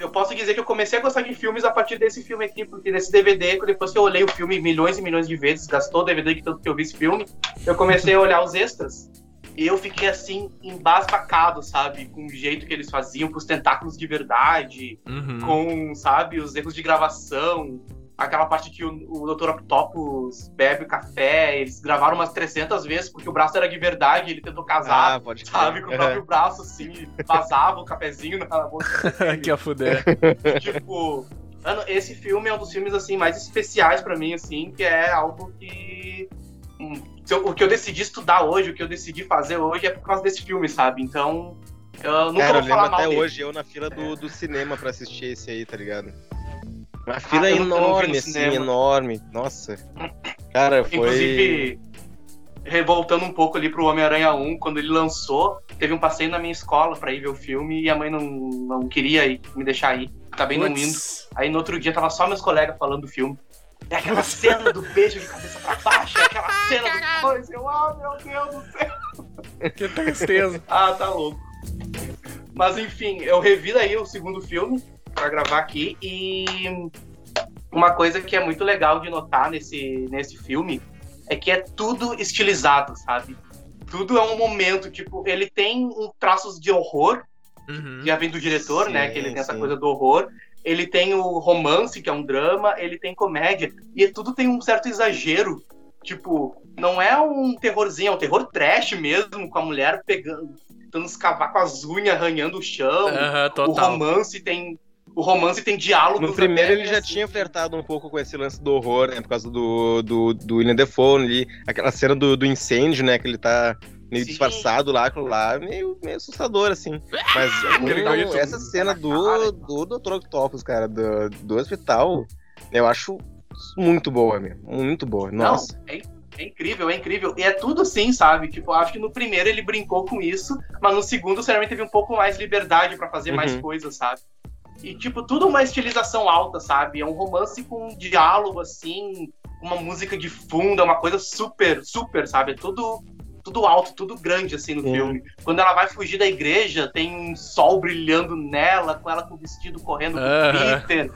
eu posso dizer que eu comecei a gostar de filmes a partir desse filme aqui, porque nesse DVD, depois que eu olhei o filme milhões e milhões de vezes, gastou o DVD que tanto que eu vi esse filme, eu comecei a olhar os extras. E eu fiquei, assim, embasbacado, sabe? Com o jeito que eles faziam, com os tentáculos de verdade, com, sabe, os erros de gravação... aquela parte que o Dr. Octopus bebe o café, eles gravaram umas 300 vezes, porque o braço era de verdade, ele tentou casar, sabe, com o próprio braço, assim, vazava o cafezinho na boca. Que a fuder. Tipo, mano, esse filme é um dos filmes, assim, mais especiais pra mim, assim, que é algo que... o que eu decidi estudar hoje, o que eu decidi fazer hoje é por causa desse filme, sabe? Então, eu nunca vou falar mal dele. Até hoje, eu na fila do cinema pra assistir esse aí, tá ligado? Uma fila enorme, assim, enorme. Nossa. Cara, foi... inclusive, revoltando um pouco ali pro Homem-Aranha 1, quando ele lançou, teve um passeio na minha escola pra ir ver o filme e a mãe não queria ir, me deixar ir. Acabei não indo. Aí no outro dia tava só meus colegas falando do filme. É aquela cena do beijo de cabeça pra baixo, é aquela cena do coisa. Eu, meu Deus do céu. Que tristeza. Ah, tá louco. Mas enfim, eu revi daí o segundo filme pra gravar aqui, e uma coisa que é muito legal de notar nesse filme é que é tudo estilizado, sabe? Tudo é um momento, tipo, ele tem traços de horror, que já vem do diretor, sim, né, que ele tem essa coisa do horror, ele tem o romance, que é um drama, ele tem comédia, e tudo tem um certo exagero, tipo, não é um terrorzinho, é um terror trash mesmo, com a mulher tentando escavar com as unhas, arranhando o chão, o romance tem diálogo. No primeiro ele já tinha flertado um pouco com esse lance do horror, né? Por causa do Willem Dafoe ali, aquela cena do incêndio, né? Que ele tá meio disfarçado lá, meio assustador, assim. Mas essa cena do Dr. Octopus, cara, do hospital, eu acho muito boa, meu. Muito boa. Nossa. Não, é incrível, é incrível. E é tudo assim, sabe? Tipo, acho que no primeiro ele brincou com isso, mas no segundo, sinceramente, teve um pouco mais liberdade pra fazer mais coisas, sabe? E, tipo, tudo uma estilização alta, sabe? É um romance com um diálogo, assim, uma música de fundo, é uma coisa super, super, sabe? É tudo alto, tudo grande, assim, no filme. Quando ela vai fugir da igreja, tem um sol brilhando nela, com ela com o vestido correndo com o Peter.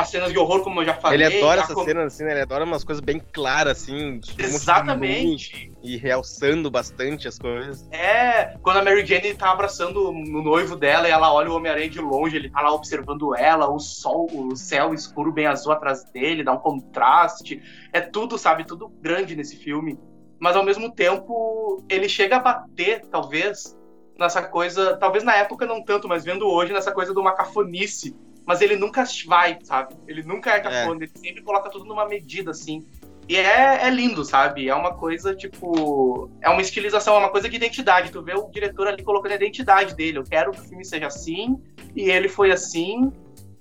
as cenas de horror, como eu já falei. Ele adora essas cenas, assim, né? Ele adora umas coisas bem claras, assim. Exatamente. E realçando bastante as coisas. É, quando a Mary Jane tá abraçando o noivo dela e ela olha o Homem-Aranha de longe, ele tá lá observando ela, o sol, o céu escuro bem azul atrás dele, dá um contraste. É tudo, sabe, tudo grande nesse filme. Mas ao mesmo tempo, ele chega a bater, talvez, nessa coisa, talvez na época não tanto, mas vendo hoje, nessa coisa do cafonice. Mas ele nunca vai, sabe? Ele nunca é cafone, ele sempre coloca tudo numa medida, assim. E é lindo, sabe? É uma coisa, tipo... É uma estilização, é uma coisa de identidade. Tu vê o diretor ali colocando a identidade dele. Eu quero que o filme seja assim, e ele foi assim,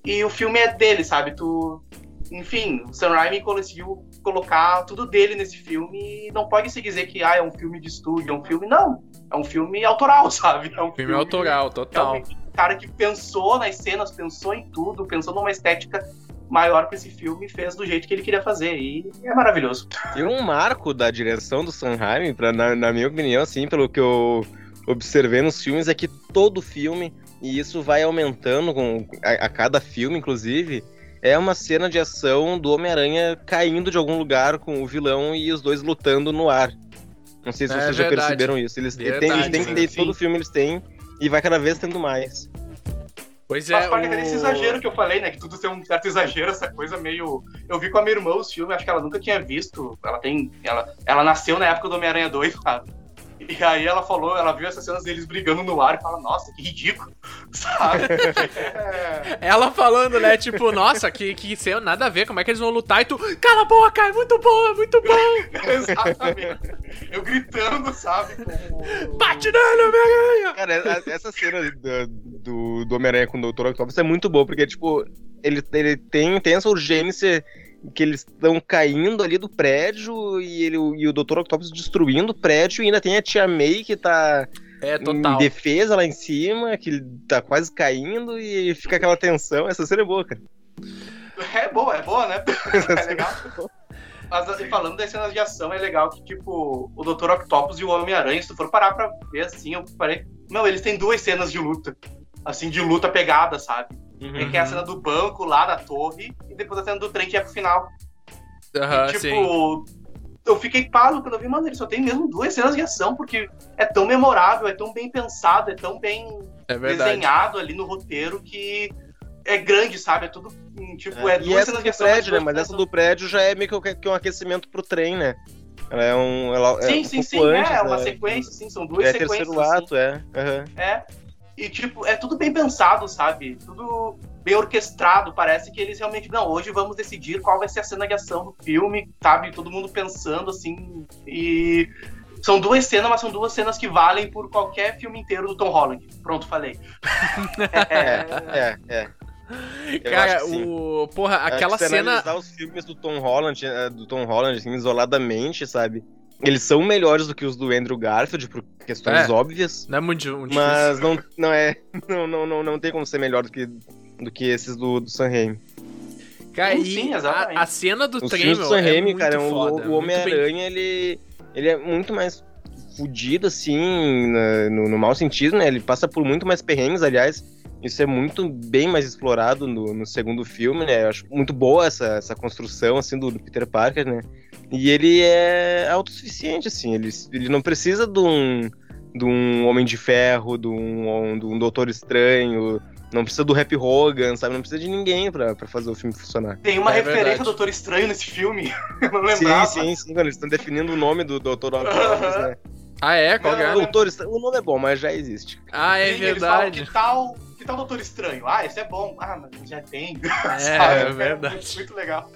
e o filme é dele, sabe? Tu... Enfim, o Sam Raimi conseguiu colocar tudo dele nesse filme e não pode se dizer que é um filme de estúdio, é um filme... Não, é um filme autoral, sabe? É um filme autoral, total. É um cara que pensou nas cenas, pensou em tudo, pensou numa estética... maior pra esse filme, fez do jeito que ele queria fazer e é maravilhoso. E um marco da direção do Sam Raimi, na minha opinião, assim, pelo que eu observei nos filmes, é que todo filme, e isso vai aumentando a cada filme, inclusive, é uma cena de ação do Homem-Aranha caindo de algum lugar com o vilão e os dois lutando no ar. Não sei se vocês já perceberam isso. Eles têm todo filme, eles têm, e vai cada vez tendo mais. Pois é, faz parte desse exagero que eu falei, né? Que tudo tem um certo exagero, essa coisa meio... Eu vi com a minha irmã os filmes, acho que ela nunca tinha visto. Ela nasceu na época do Homem-Aranha 2, sabe? E aí ela falou, ela viu essas cenas deles brigando no ar e fala, nossa, que ridículo, sabe? Ela falando, né? Tipo, nossa, que cena, nada a ver, como é que eles vão lutar? E tu, cala a boca, é muito bom, é muito bom. Exatamente. Eu gritando, sabe? Como... Bate nele, Homem-Aranha! Cara, essa cena do Homem-Aranha com o Dr. Octopus é muito boa, porque, tipo, ele tem essa urgência... que eles estão caindo ali do prédio e o Dr. Octopus destruindo o prédio e ainda tem a Tia May que tá em defesa lá em cima, que tá quase caindo e fica aquela tensão. Essa cena é boa, cara. É boa, né? É legal. Mas falando das cenas de ação, é legal que, tipo, o Dr. Octopus e o Homem-Aranha, se tu for parar pra ver assim, eu parei... Não, eles têm duas cenas de luta. Assim, de luta pegada, sabe? Uhum. Que é a cena do banco lá na torre e depois a cena do trem que é pro final. Uhum, e, tipo, sim. Eu fiquei pasmo quando eu vi, mano, ele só tem mesmo duas cenas de ação, porque é tão memorável, é tão bem pensado, é tão bem desenhado ali no roteiro que é grande, sabe? É tudo, tipo, é duas cenas de ação. Prédio, né? Mas essa do prédio já é meio que um aquecimento pro trem, né? Ela é um... Ela é uma sequência, sim, são duas sequências. É terceiro ato, assim. Uhum. É. E, tipo, é tudo bem pensado, sabe? Tudo bem orquestrado, parece que eles realmente... Não, hoje vamos decidir qual vai ser a cena de ação do filme, sabe? Todo mundo pensando, assim, e... São duas cenas, mas são duas cenas que valem por qualquer filme inteiro do Tom Holland. Pronto, falei. Eu cara, o... Porra, aquela cena... analisar os filmes do Tom Holland, assim, isoladamente, sabe? Eles são melhores do que os do Andrew Garfield, por questões óbvias. Não é muito difícil. Mas não tem como ser melhor do que esses do Sam Raimi. Cara, sim, exatamente. A cena do trem, meu, Sam Raimi, cara, foda, o Homem-Aranha, ele é muito mais fudido, assim, no mau sentido, né? Ele passa por muito mais perrengues, aliás. Isso é muito bem mais explorado no segundo filme, né? Eu acho muito boa essa construção, assim, do Peter Parker, né? E ele é autossuficiente, assim, ele não precisa de um Homem de Ferro, de um Doutor Estranho, não precisa do Happy Hogan, sabe? Não precisa de ninguém pra fazer o filme funcionar. Tem uma referência ao Doutor Estranho nesse filme, eu não lembrava. Sim, eles estão definindo o nome do Doutor Octopus, né? Ah, é? Qual é? Doutor Estranho, o nome é bom, mas já existe. Ah, é verdade. Eles falam, que tal Doutor Estranho? Ah, esse é bom. Ah, mas já tem. Sabe? É verdade. É muito legal.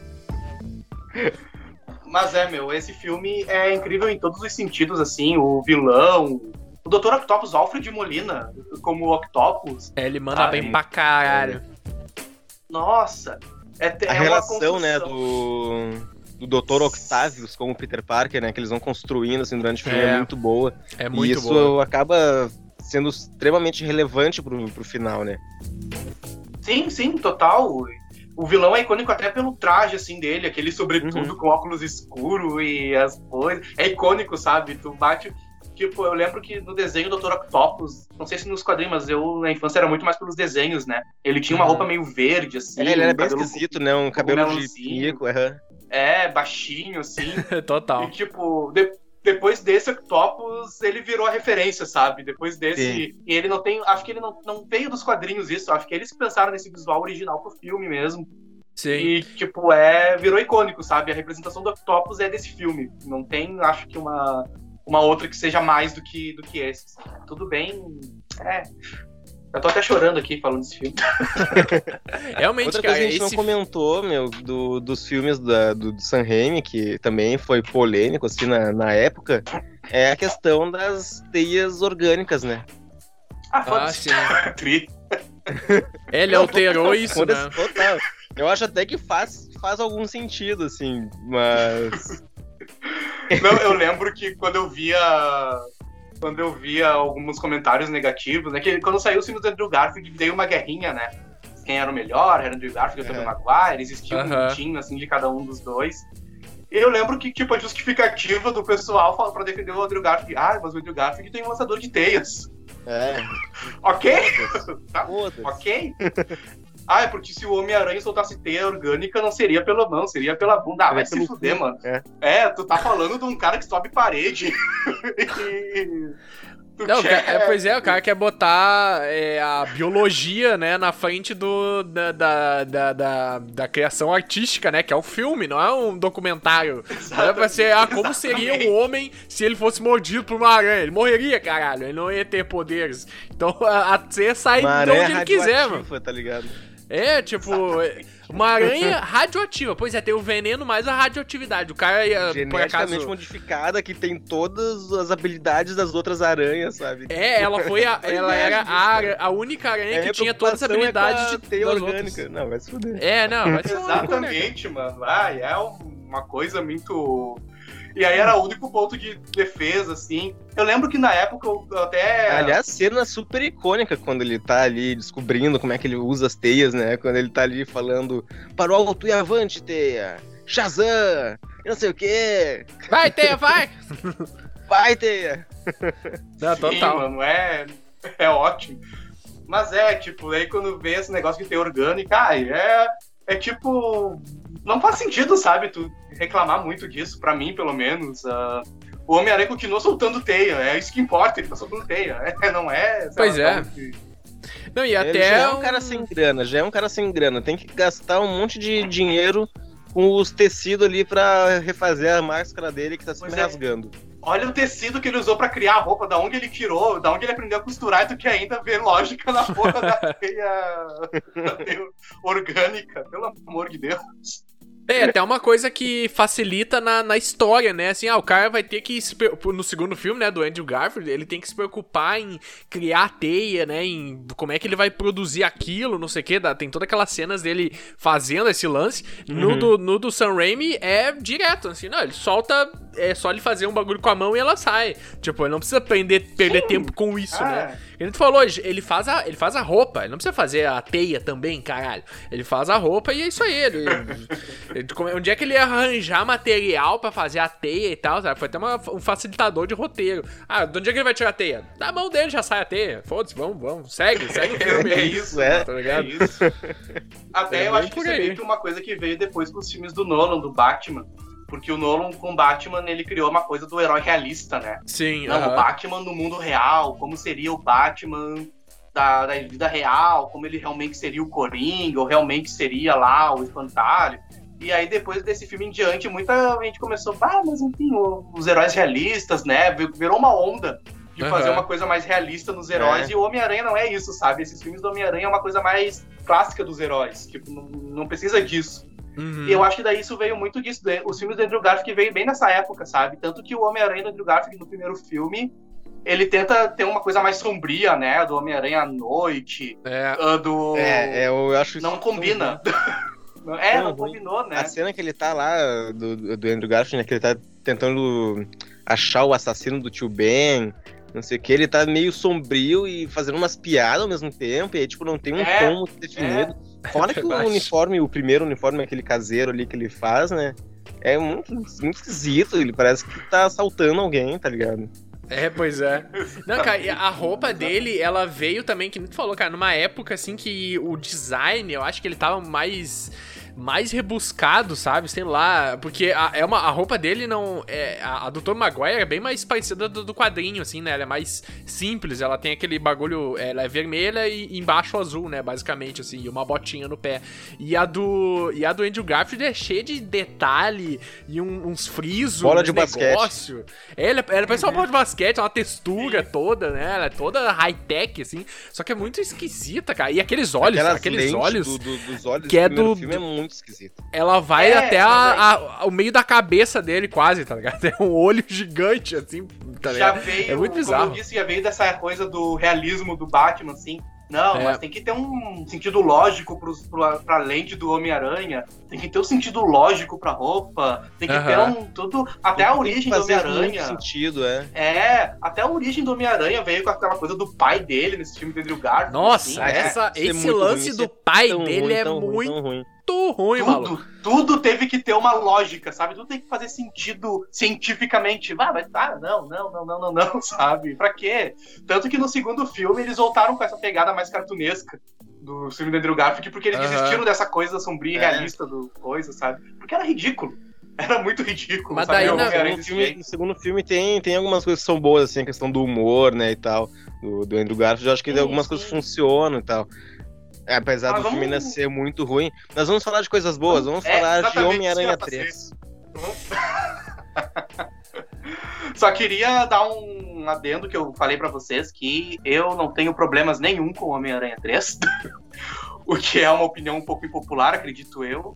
Mas esse filme é incrível em todos os sentidos, assim, o vilão, o Dr. Octopus, Alfred Molina, como o Octopus. É, ele manda bem pra caralho. Nossa! A relação, né, do Dr. Octavius com o Peter Parker, né, que eles vão construindo, assim, durante o filme, é muito boa. É muito boa. E isso acaba sendo extremamente relevante pro final, né? Sim, total. O vilão é icônico até pelo traje, assim, dele, aquele sobretudo com óculos escuro e as coisas. É icônico, sabe? Tu bate... Tipo, eu lembro que no desenho do Dr. Octopus, não sei se nos quadrinhos, mas eu na infância era muito mais pelos desenhos, né? Ele tinha uma roupa meio verde, assim. Ele era bem esquisito, né? Um cabelo de pico, é, baixinho, assim. Total. E, tipo, depois desse Octopus, ele virou a referência, sabe? Depois desse... Sim. E ele não tem... Acho que ele não veio dos quadrinhos isso. Acho que eles pensaram nesse visual original pro filme mesmo. Sim. E, tipo, virou icônico, sabe? A representação do Octopus é desse filme. Não tem, acho que uma outra que seja mais do que esse. Tudo bem, eu tô até chorando aqui falando desse filme. Realmente, outra coisa, cara, a gente não comentou, dos filmes do Sam Raimi, que também foi polêmico, assim, na época, é a questão das teias orgânicas, né? Foda-se. Sim. Ele alterou isso, né? Total. Eu acho até que faz algum sentido, assim, mas... Não, eu lembro que quando eu via alguns comentários negativos, né, que quando saiu o filme do Andrew Garfield, veio uma guerrinha, né, quem era o melhor, era o Andrew Garfield ou o Tobey Maguire, existia um minutinho, assim, de cada um dos dois. Eu lembro que, tipo, a justificativa do pessoal fala pra defender o Andrew Garfield, mas o Andrew Garfield tem um lançador de teias. Ok? Tá? Ok? É porque se o Homem-Aranha soltasse teia orgânica, não seria pela mão, seria pela bunda. Vai se fuder, mano. Tu tá falando de um cara que sobe parede. Pois é, o cara quer botar a biologia, né, na frente da criação artística, né, que é o filme, não é um documentário. Não é pra ser, como seria um homem se ele fosse mordido por uma aranha? Ele morreria, caralho, ele não ia ter poderes. Então, a teia sai de onde ele quiser, mano. Tá ligado? Uma aranha radioativa. Pois é, tem o veneno mais a radioatividade. O cara ia, geneticamente modificada, que tem todas as habilidades das outras aranhas, sabe? Ela era a única aranha que tinha todas as habilidades de teia orgânica. Não, vai se fuder. Vai se fuder. Exatamente, mano. É uma coisa muito... E aí era o único ponto de defesa, assim. Eu lembro que na época eu até... Aliás, cena super icônica quando ele tá ali descobrindo como é que ele usa as teias, né? Quando ele tá ali falando, para o alto e avante, teia! Shazam! Eu não sei o quê! Vai, teia, vai! Vai, teia! Não, sim, total, mano, é ótimo. Mas aí quando vê esse negócio de teia orgânica, é tipo... Não faz sentido, sabe, tu reclamar muito disso, pra mim, pelo menos. O Homem-Aranha continua soltando teia, é isso que importa, ele tá soltando teia, não é... Pois é. Não, e até já é um cara sem grana, tem que gastar um monte de dinheiro com os tecidos ali pra refazer a máscara dele que tá se rasgando. Olha o tecido que ele usou pra criar a roupa, da onde ele tirou, da onde ele aprendeu a costurar, do que ainda vê lógica na porra da teia orgânica, pelo amor de Deus. Até uma coisa que facilita na história, né? Assim, o cara vai ter que... No segundo filme, né, do Andrew Garfield, ele tem que se preocupar em criar a teia, né? Em como é que ele vai produzir aquilo, não sei o quê. Tem todas aquelas cenas dele fazendo esse lance. No do Sam Raimi é direto, assim. Não, ele solta... É só ele fazer um bagulho com a mão e ela sai. Tipo, ele não precisa perder tempo com isso, né? A gente falou, ele faz a roupa. Ele não precisa fazer a teia também, caralho. Ele faz a roupa e é isso aí. Onde é que ele ia arranjar material pra fazer a teia e tal, sabe? Foi até um facilitador de roteiro. De onde é que ele vai tirar a teia? Da mão dele já sai a teia. Foda-se, vamos. Segue o filme. Tá ligado? É isso. Até eu acho que isso é meio que uma coisa que veio depois com os filmes do Nolan, do Batman. Porque o Nolan, com o Batman, ele criou uma coisa do herói realista, né? Sim. O Batman no mundo real, como seria o Batman da vida real, como ele realmente seria o Coringa, ou realmente seria lá o Espantalho. E aí, depois desse filme em diante, muita gente começou, mas enfim, os heróis realistas, né? Virou uma onda de fazer uma coisa mais realista nos heróis. E o Homem-Aranha não é isso, sabe? Esses filmes do Homem-Aranha é uma coisa mais clássica dos heróis. Tipo, não precisa disso. E eu acho que daí isso veio muito disso. Os filmes do Andrew Garfield veio bem nessa época, sabe? Tanto que o Homem-Aranha do Andrew Garfield, no primeiro filme, ele tenta ter uma coisa mais sombria, né? Do Homem-Aranha à noite. Eu acho isso. Não combina. Não combinou, né? A cena que ele tá lá, do Andrew Garfield, né? Que ele tá tentando achar o assassino do Tio Ben, não sei o que. Ele tá meio sombrio e fazendo umas piadas ao mesmo tempo. E aí, tipo, não tem um tom muito definido. Fora que o uniforme, o primeiro uniforme, aquele caseiro ali que ele faz, né? É muito, muito esquisito, ele parece que tá assaltando alguém, tá ligado? É, pois é. Não, cara, a roupa dele, ela veio também, que nem tu falou, cara, numa época assim que o design, eu acho que ele tava mais rebuscado, sabe? Sei lá, porque a roupa dele não... a do Tobey Maguire é bem mais parecida do quadrinho, assim, né? Ela é mais simples, ela tem aquele bagulho... Ela é vermelha e embaixo azul, né? Basicamente, assim, e uma botinha no pé. E a do Andrew Garfield é cheia de detalhe e uns frisos, bola de negócio. Basquete. Ela parece uma bola de basquete, uma textura toda, né? Ela é toda high-tech, assim. Só que é muito esquisita, cara. E aqueles olhos, aqueles olhos... Dos olhos que é do filme é muito esquisito. Ela vai até o meio da cabeça dele, quase, tá ligado? É um olho gigante, assim, tá ligado? Já veio, é muito bizarro. Como eu disse, já veio dessa coisa do realismo do Batman, assim. Não, mas tem que ter um sentido lógico pra lente do Homem-Aranha, tem que ter um sentido lógico pra roupa, tem que ter tudo... Até a origem do Homem-Aranha... sentido, até a origem do Homem-Aranha veio com aquela coisa do pai dele nesse filme do Andrew Garfield. Nossa, assim, esse lance do pai dele é muito... ruim, maluco. Tudo teve que ter uma lógica, sabe? Tudo tem que fazer sentido cientificamente. Não, sabe? Pra quê? Tanto que no segundo filme eles voltaram com essa pegada mais cartunesca do filme do Andrew Garfield, porque eles desistiram dessa coisa sombria e realista do coisa, sabe? Porque era ridículo. Era muito ridículo. Mas daí, no segundo filme tem algumas coisas que são boas, assim, a questão do humor, né, e tal, do Andrew Garfield. Eu acho que algumas coisas funcionam e tal. Apesar do filme ainda ser muito ruim, nós vamos falar de coisas boas, vamos falar de Homem-Aranha 3. Só queria dar um adendo que eu falei pra vocês, que eu não tenho problemas nenhum com Homem-Aranha 3, o que é uma opinião um pouco impopular, acredito eu.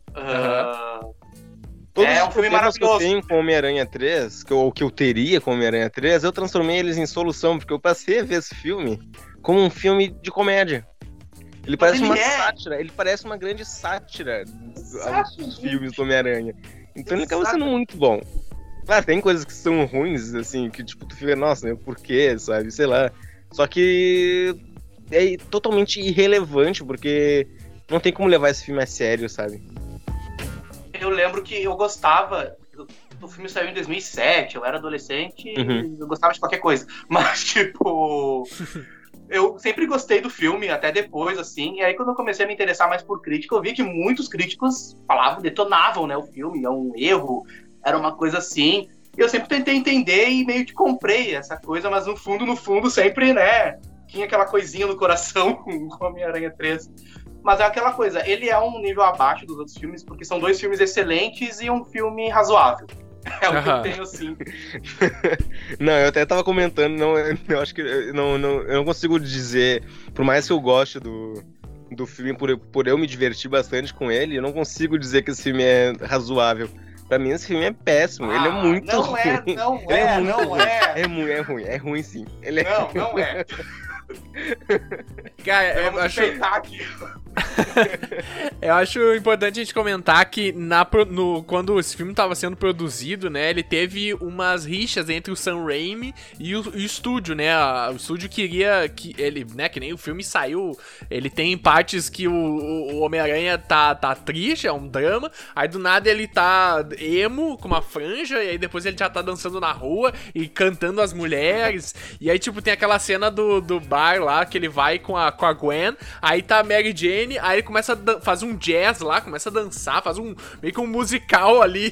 Todos os problemas que eu tenho com Homem-Aranha 3, ou que eu teria com Homem-Aranha 3, eu transformei eles em solução, porque eu passei a ver esse filme como um filme de comédia. Ele parece uma sátira, ele parece uma grande sátira dos filmes do Homem-Aranha. Então ele acaba sendo muito bom. Claro, tem coisas que são ruins, assim, que tipo, tu fica, nossa, né, por quê, sabe, sei lá. Só que é totalmente irrelevante, porque não tem como levar esse filme a sério, sabe. Eu lembro que eu gostava... O filme saiu em 2007, eu era adolescente e eu gostava de qualquer coisa. Mas, tipo... Eu sempre gostei do filme, até depois, assim, e aí quando eu comecei a me interessar mais por crítica, eu vi que muitos críticos falavam, detonavam, né, o filme, é um erro, era uma coisa assim, e eu sempre tentei entender e meio que comprei essa coisa, mas no fundo, sempre, né, tinha aquela coisinha no coração com Homem-Aranha 3, mas é aquela coisa, ele é um nível abaixo dos outros filmes, porque são dois filmes excelentes e um filme razoável. É o que eu tenho, sim. Não, eu até tava comentando, eu acho que eu não consigo dizer, por mais que eu goste do filme, por eu me divertir bastante com ele, eu não consigo dizer que esse filme é razoável. Pra mim, esse filme é péssimo, ele é muito ruim. É ruim sim. Ele não é. Cara, eu acho importante a gente comentar que quando esse filme estava sendo produzido, né, ele teve umas rixas entre o Sam Raimi e o estúdio, né? O estúdio queria que ele, né, que nem o filme saiu, ele tem partes que o Homem-Aranha tá triste, é um drama, aí do nada ele tá emo, com uma franja, e aí depois ele já tá dançando na rua e cantando as mulheres, e aí tipo tem aquela cena do bar lá, que ele vai com a Gwen, aí tá a Mary Jane, aí ele começa a fazer um jazz lá, começa a dançar, faz um meio que um musical ali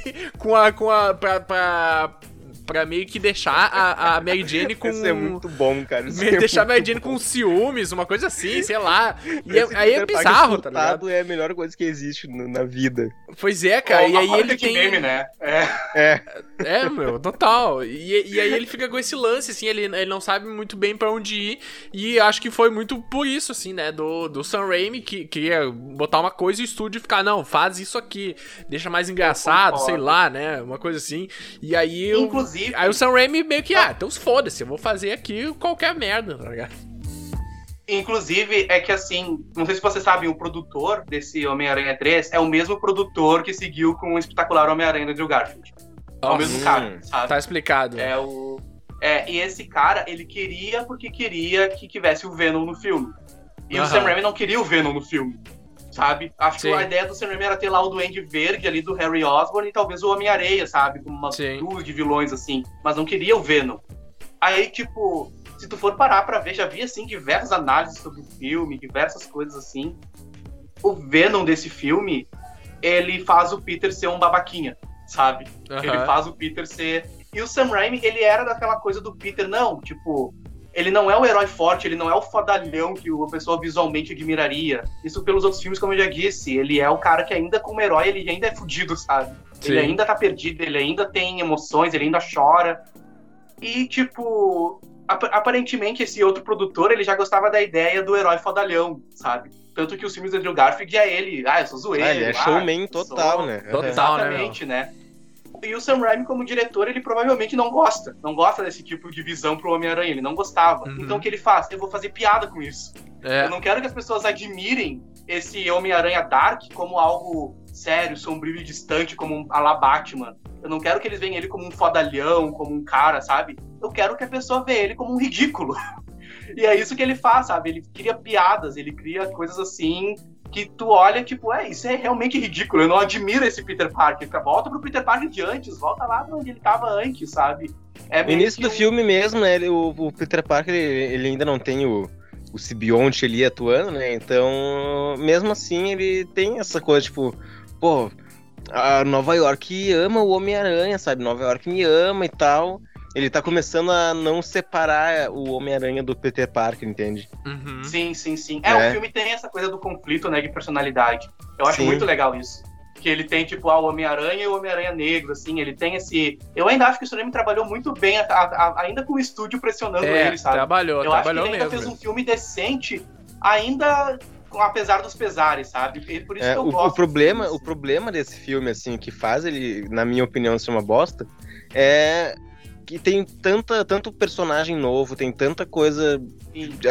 pra meio que deixar a Mary Jane com... Isso é muito bom, cara. Deixar a Mary Jane com ciúmes, uma coisa assim, sei lá. E aí é bizarro, tá ligado? É a melhor coisa que existe na vida. Pois é, cara. E aí ele tem... meme, né? É, meu, total. E aí ele fica com esse lance, assim, ele não sabe muito bem pra onde ir. E acho que foi muito por isso, assim, né? Do Sam Raimi, que queria botar uma coisa e o estúdio ficar, não, faz isso aqui. Deixa mais engraçado, sei lá, né? Uma coisa assim. E aí... Aí o Sam Raimi meio que, então foda-se, eu vou fazer aqui qualquer merda, tá ligado? Inclusive, é que assim, não sei se vocês sabem, o produtor desse Homem-Aranha 3 é o mesmo produtor que seguiu com o espetacular Homem-Aranha do Andrew Garfield. É o mesmo cara, sabe? Tá explicado. E esse cara, ele queria porque queria que tivesse o Venom no filme. E o Sam Raimi não queria o Venom no filme, sabe? Acho que a ideia do Sam Raimi era ter lá o Duende Verde ali do Harry Osborn e talvez o Homem-Areia, sabe? Como uma dúzia de vilões, assim. Mas não queria o Venom. Aí, tipo, se tu for parar pra ver, já vi, assim, diversas análises sobre o filme, diversas coisas assim. O Venom desse filme, ele faz o Peter ser um babaquinha, sabe? Uhum. Ele faz o Peter ser... E o Sam Raimi, ele era daquela coisa do Peter, não, tipo... Ele não é o herói forte, ele não é o fodalhão que a pessoa visualmente admiraria. Isso pelos outros filmes, como eu já disse. Ele é o cara que ainda como herói, ele ainda é fudido, sabe? Sim. Ele ainda tá perdido, ele ainda tem emoções, ele ainda chora. E, tipo... Aparentemente, esse outro produtor, ele já gostava da ideia do herói fodalhão, sabe? Tanto que os filmes do Andrew Garfield é ele. Ah, eu sou zoeiro. Ah, ele é showman total, né? Total, exatamente, né? E o Sam Raimi, como diretor, ele provavelmente não gosta. Não gosta desse tipo de visão pro Homem-Aranha. Ele não gostava. Uhum. Então o que ele faz? Eu vou fazer piada com isso. É. Eu não quero que as pessoas admirem esse Homem-Aranha Dark como algo sério, sombrio e distante, como um ala Batman. Eu não quero que eles vejam ele como um fodalhão, como um cara, sabe? Eu quero que a pessoa veja ele como um ridículo. E é isso que ele faz, sabe? Ele cria piadas, ele cria coisas assim... que tu olha, tipo, isso é realmente ridículo, eu não admiro esse Peter Parker, volta pro Peter Parker de antes, volta lá onde ele tava antes, sabe? É no início do filme mesmo, né, o Peter Parker, ele ainda não tem o simbionte ali atuando, né, então, mesmo assim, ele tem essa coisa, tipo, pô, a Nova York ama o Homem-Aranha, sabe, Nova York me ama e tal, ele tá começando a não separar o Homem-Aranha do Peter Parker, entende? Uhum. Sim, sim, sim. O filme tem essa coisa do conflito, né, de personalidade. Eu acho muito legal isso. Que ele tem, tipo, o Homem-Aranha e o Homem-Aranha Negro, assim, ele tem esse... Eu ainda acho que o Sam Raimi trabalhou muito bem, ainda com o estúdio pressionando ele, sabe? Trabalhou mesmo. Eu acho que ele ainda fez um filme decente, ainda... apesar dos pesares, sabe? Por isso que eu gosto. O problema desse filme, assim, que faz ele, na minha opinião, ser uma bosta, é... que tem tanto personagem novo, tem tanta coisa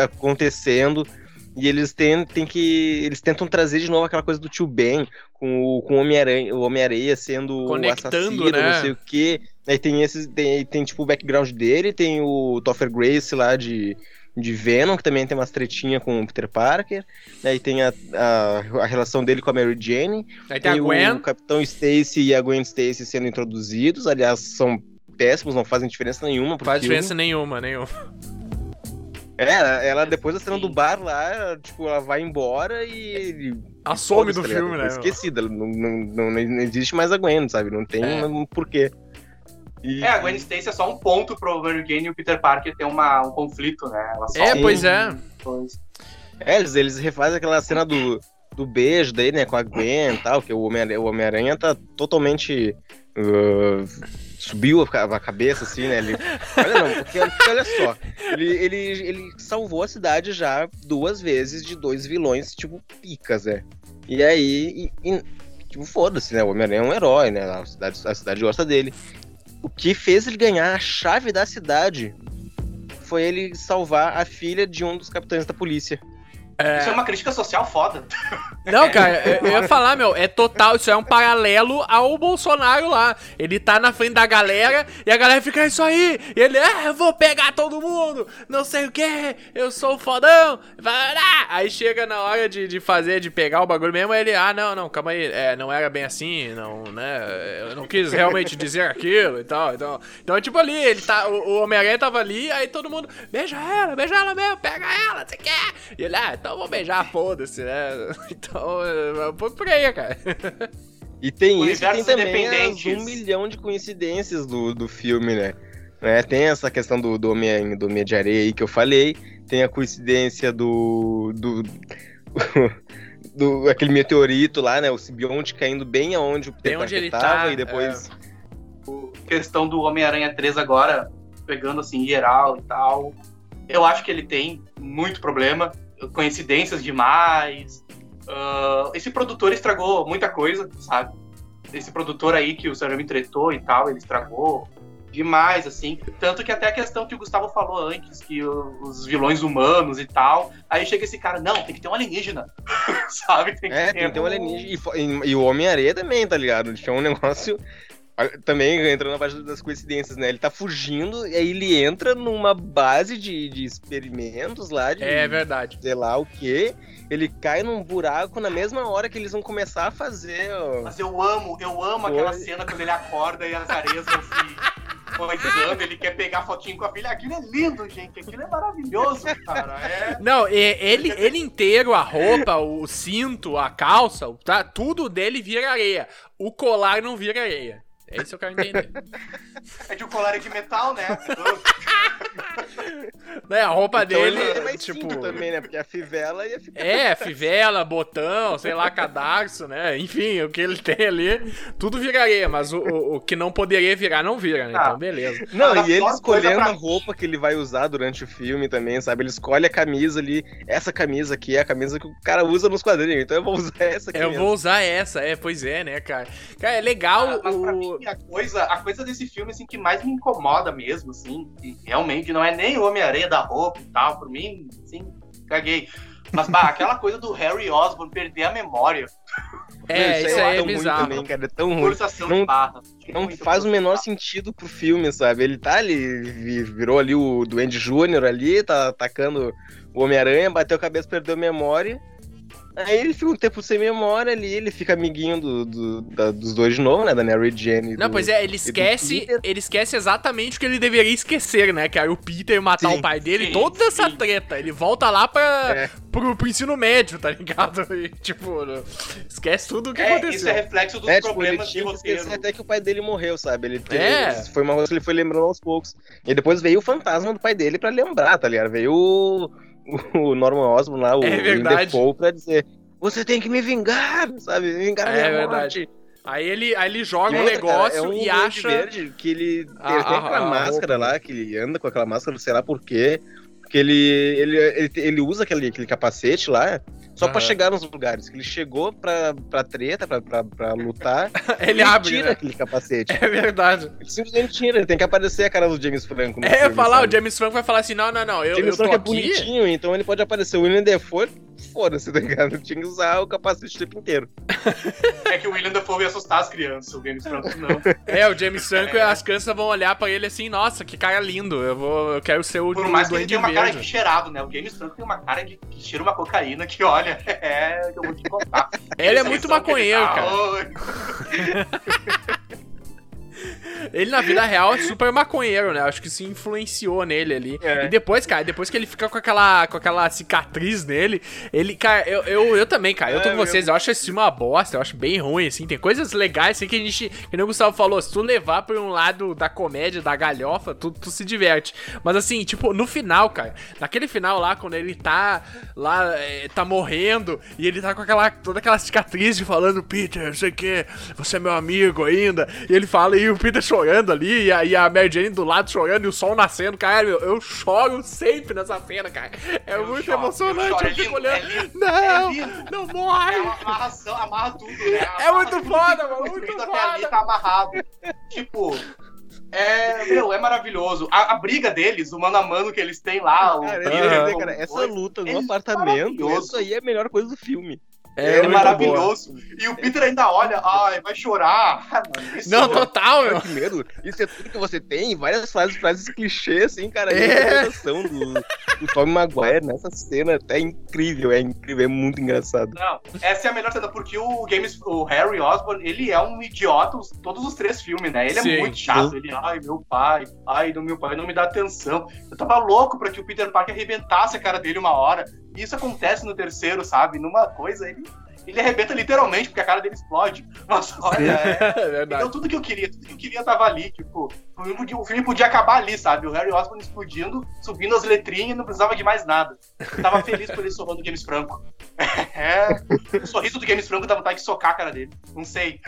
acontecendo, e eles tentam trazer de novo aquela coisa do Tio Ben, com o Homem-Areia sendo conectando, assassino, né? Não sei o quê. Aí tem tipo o background dele, tem o Topher Grace lá de Venom, que também tem umas tretinhas com o Peter Parker, aí tem a relação dele com a Mary Jane, aí tem o Capitão Stacy e a Gwen Stacy sendo introduzidos, aliás, são péssimos, não fazem diferença nenhuma. Não faz diferença nenhuma. Ela depois da cena do bar lá, tipo, ela vai embora e... Assume do filme, né? Esquecida, não existe mais a Gwen, sabe? Não tem um porquê. E... a Gwen Stacy é só um ponto pro Mary Jane e o Peter Parker ter um conflito, né? Ela só pois é. Eles refazem aquela cena do beijo daí, né? Com a Gwen e tal, que o Homem-Aranha tá totalmente... subiu a cabeça, assim, né? Olha só, ele salvou a cidade já 2 vezes de 2 vilões, tipo, picas, né? E aí, tipo, foda-se, né? O Homem-Aranha é um herói, né? A cidade gosta dele. O que fez ele ganhar a chave da cidade foi ele salvar a filha de um dos capitães da polícia. Isso é uma crítica social foda. Não, cara, eu ia falar, é total, isso é um paralelo ao Bolsonaro lá. Ele tá na frente da galera e a galera fica, isso aí, e ele, eu vou pegar todo mundo, não sei o que, eu sou o fodão, aí chega na hora de fazer, de pegar o bagulho mesmo, ele, não, calma aí, não era bem assim, não, né, eu não quis realmente dizer aquilo e tal, então tipo ali, ele tá, o Homem-Aranha tava ali, aí todo mundo, beija ela mesmo, pega ela, você quer, e ele, então vou beijar, foda-se, né? Então, foi por aí, cara. E tem isso, tem também as 1 milhão de coincidências do filme, né? Tem essa questão do Homem de Areia aí que eu falei, tem a coincidência do aquele meteorito lá, né? O simbionte caindo bem aonde o Peter Parker tava, e depois... A questão do Homem-Aranha 3 agora, pegando assim, geral e tal, eu acho que ele tem muito problema, coincidências demais. Esse produtor estragou muita coisa, sabe? Esse produtor aí que o Sam Raimi tretou e tal, ele estragou demais, assim. Tanto que até a questão que o Gustavo falou antes, que os vilões humanos e tal, aí chega esse cara, não, tem que ter um alienígena, sabe? Tem que ter um alienígena. E o Homem-Areia também, tá ligado? Ele tinha um negócio... Também entrando na parte das coincidências, né? Ele tá fugindo e aí ele entra numa base de experimentos lá. É verdade. Sei lá o quê. Ele cai num buraco na mesma hora que eles vão começar a fazer... Mas eu amo aquela cena quando ele acorda e as areias vão se... avançando, ele quer pegar fotinho com a filha. Aquilo é lindo, gente. Aquilo é maravilhoso, cara. É... Não, ele inteiro, a roupa, o cinto, a calça, tá, tudo dele vira areia. O colar não vira areia. É isso que eu quero entender. É de um colar de metal, né? A roupa então dele... Ele é mais tipo... também, né? Porque a fivela ia ficar... É, fivela, botão, sei lá, cadarço, né? Enfim, o que ele tem ali, tudo viraria, mas o que não poderia virar, não vira, né? Então, beleza. Não, e ele escolhendo a roupa que ele vai usar durante o filme também, sabe? Ele escolhe a camisa ali, essa camisa aqui é a camisa que o cara usa nos quadrinhos, então eu vou usar essa aqui mesmo. Eu vou usar essa, pois é, né, cara? Cara, é legal o... A coisa desse filme, assim, que mais me incomoda mesmo, assim, que realmente não é nem o Homem-Aranha da roupa e tal, por mim, assim, caguei. Mas, aquela coisa do Harry Osborn perder a memória. Isso aí é bizarro. Também, cara, é tão ruim. Não faz o menor sentido pro filme, sabe? Ele tá ali, virou ali o Duende Júnior ali, tá atacando o Homem-Aranha, bateu a cabeça, perdeu a memória. Aí ele fica um tempo sem memória ali, ele fica amiguinho dos dois de novo, né, da Mary Jane. Não, pois é, ele esquece exatamente o que ele deveria esquecer, né, que era o Peter matar o pai dele, toda essa treta. Ele volta lá pro ensino médio, tá ligado? E, tipo, esquece tudo o que aconteceu. Isso é reflexo dos problemas de roteiro. Até que o pai dele morreu, sabe? Foi uma coisa que ele foi lembrando aos poucos. E depois veio o fantasma do pai dele pra lembrar, tá ligado? Veio o Norman Osborn lá, o Willem Dafoe, pra dizer, você tem que me vingar, sabe? Vingar a minha morte. Aí ele joga um negócio, cara, e acha... Verde, que ele tem aquela máscara lá, que ele anda com aquela máscara, sei lá por quê, porque ele usa aquele capacete lá, só pra chegar nos lugares. Ele chegou pra treta, pra lutar, ele abre, tira aquele capacete. É verdade. Ele simplesmente tira, ele tem que aparecer a cara do James Franco. O James Franco vai falar assim, não, eu tô aqui. James Franco é bonitinho, então ele pode aparecer. O Willem Dafoe, foda-se, tá ligado? Tinha que usar o capacete o tempo inteiro. É que o Willem Dafoe ia assustar as crianças, o James Franco não. O James Franco, as crianças vão olhar pra ele assim, nossa, que cara lindo, eu quero ser o Duende Verde. Por mais que ele tenha uma cara de cheirado, né? O James Franco tem uma cara que cheira uma cocaína, que olha, eu vou te contar. Ele é muito maconheiro, cara. Ele na vida real é super maconheiro, né? Acho que isso influenciou nele ali. E depois, cara, depois que ele fica com aquela cicatriz nele, ele, cara, eu também, cara, eu tô com vocês, eu acho esse filme uma bosta, eu acho bem ruim, assim, tem coisas legais, assim, que a gente, que o Gustavo falou, se tu levar por um lado da comédia, da galhofa, tu se diverte. Mas assim, tipo, no final, cara, naquele final lá, quando ele tá lá, tá morrendo, e ele tá com toda aquela cicatriz de falando, Peter, não sei o que, você é meu amigo ainda, e ele fala, e o Peter chorando ali, e a Mary Jane do lado chorando, e o sol nascendo, cara, eu choro sempre nessa cena, cara. É muito emocionante, eu fico olhando. Não morre! É uma amarração, amarra tudo, né? É muito foda, mano, muito foda. Ali tá amarrado. Tipo, é maravilhoso. A briga deles, o mano a mano que eles têm lá. Cara, essa luta no apartamento, isso aí é a melhor coisa do filme. É maravilhoso. Boa. E o Peter ainda olha, vai chorar. Não, total, meu. Primeiro, isso é tudo que você tem, várias frases clichê, assim, cara. A interpretação do Tobey Maguire nessa cena é incrível, é muito engraçado. Não, essa é a melhor cena, porque o Harry Osborn, ele é um idiota todos os três filmes, né? Ele é muito chato, ele, meu pai não me dá atenção. Eu tava louco pra que o Peter Parker arrebentasse a cara dele uma hora. Isso acontece no terceiro, sabe? Numa coisa, ele arrebenta literalmente, porque a cara dele explode. Mas olha, então tudo que eu queria tava ali, tipo, o filme podia acabar ali, sabe? O Harry Osborn explodindo, subindo as letrinhas e não precisava de mais nada. Eu tava feliz por ele sorrindo do James Franco. O sorriso do James Franco dá vontade de socar a cara dele. Não sei.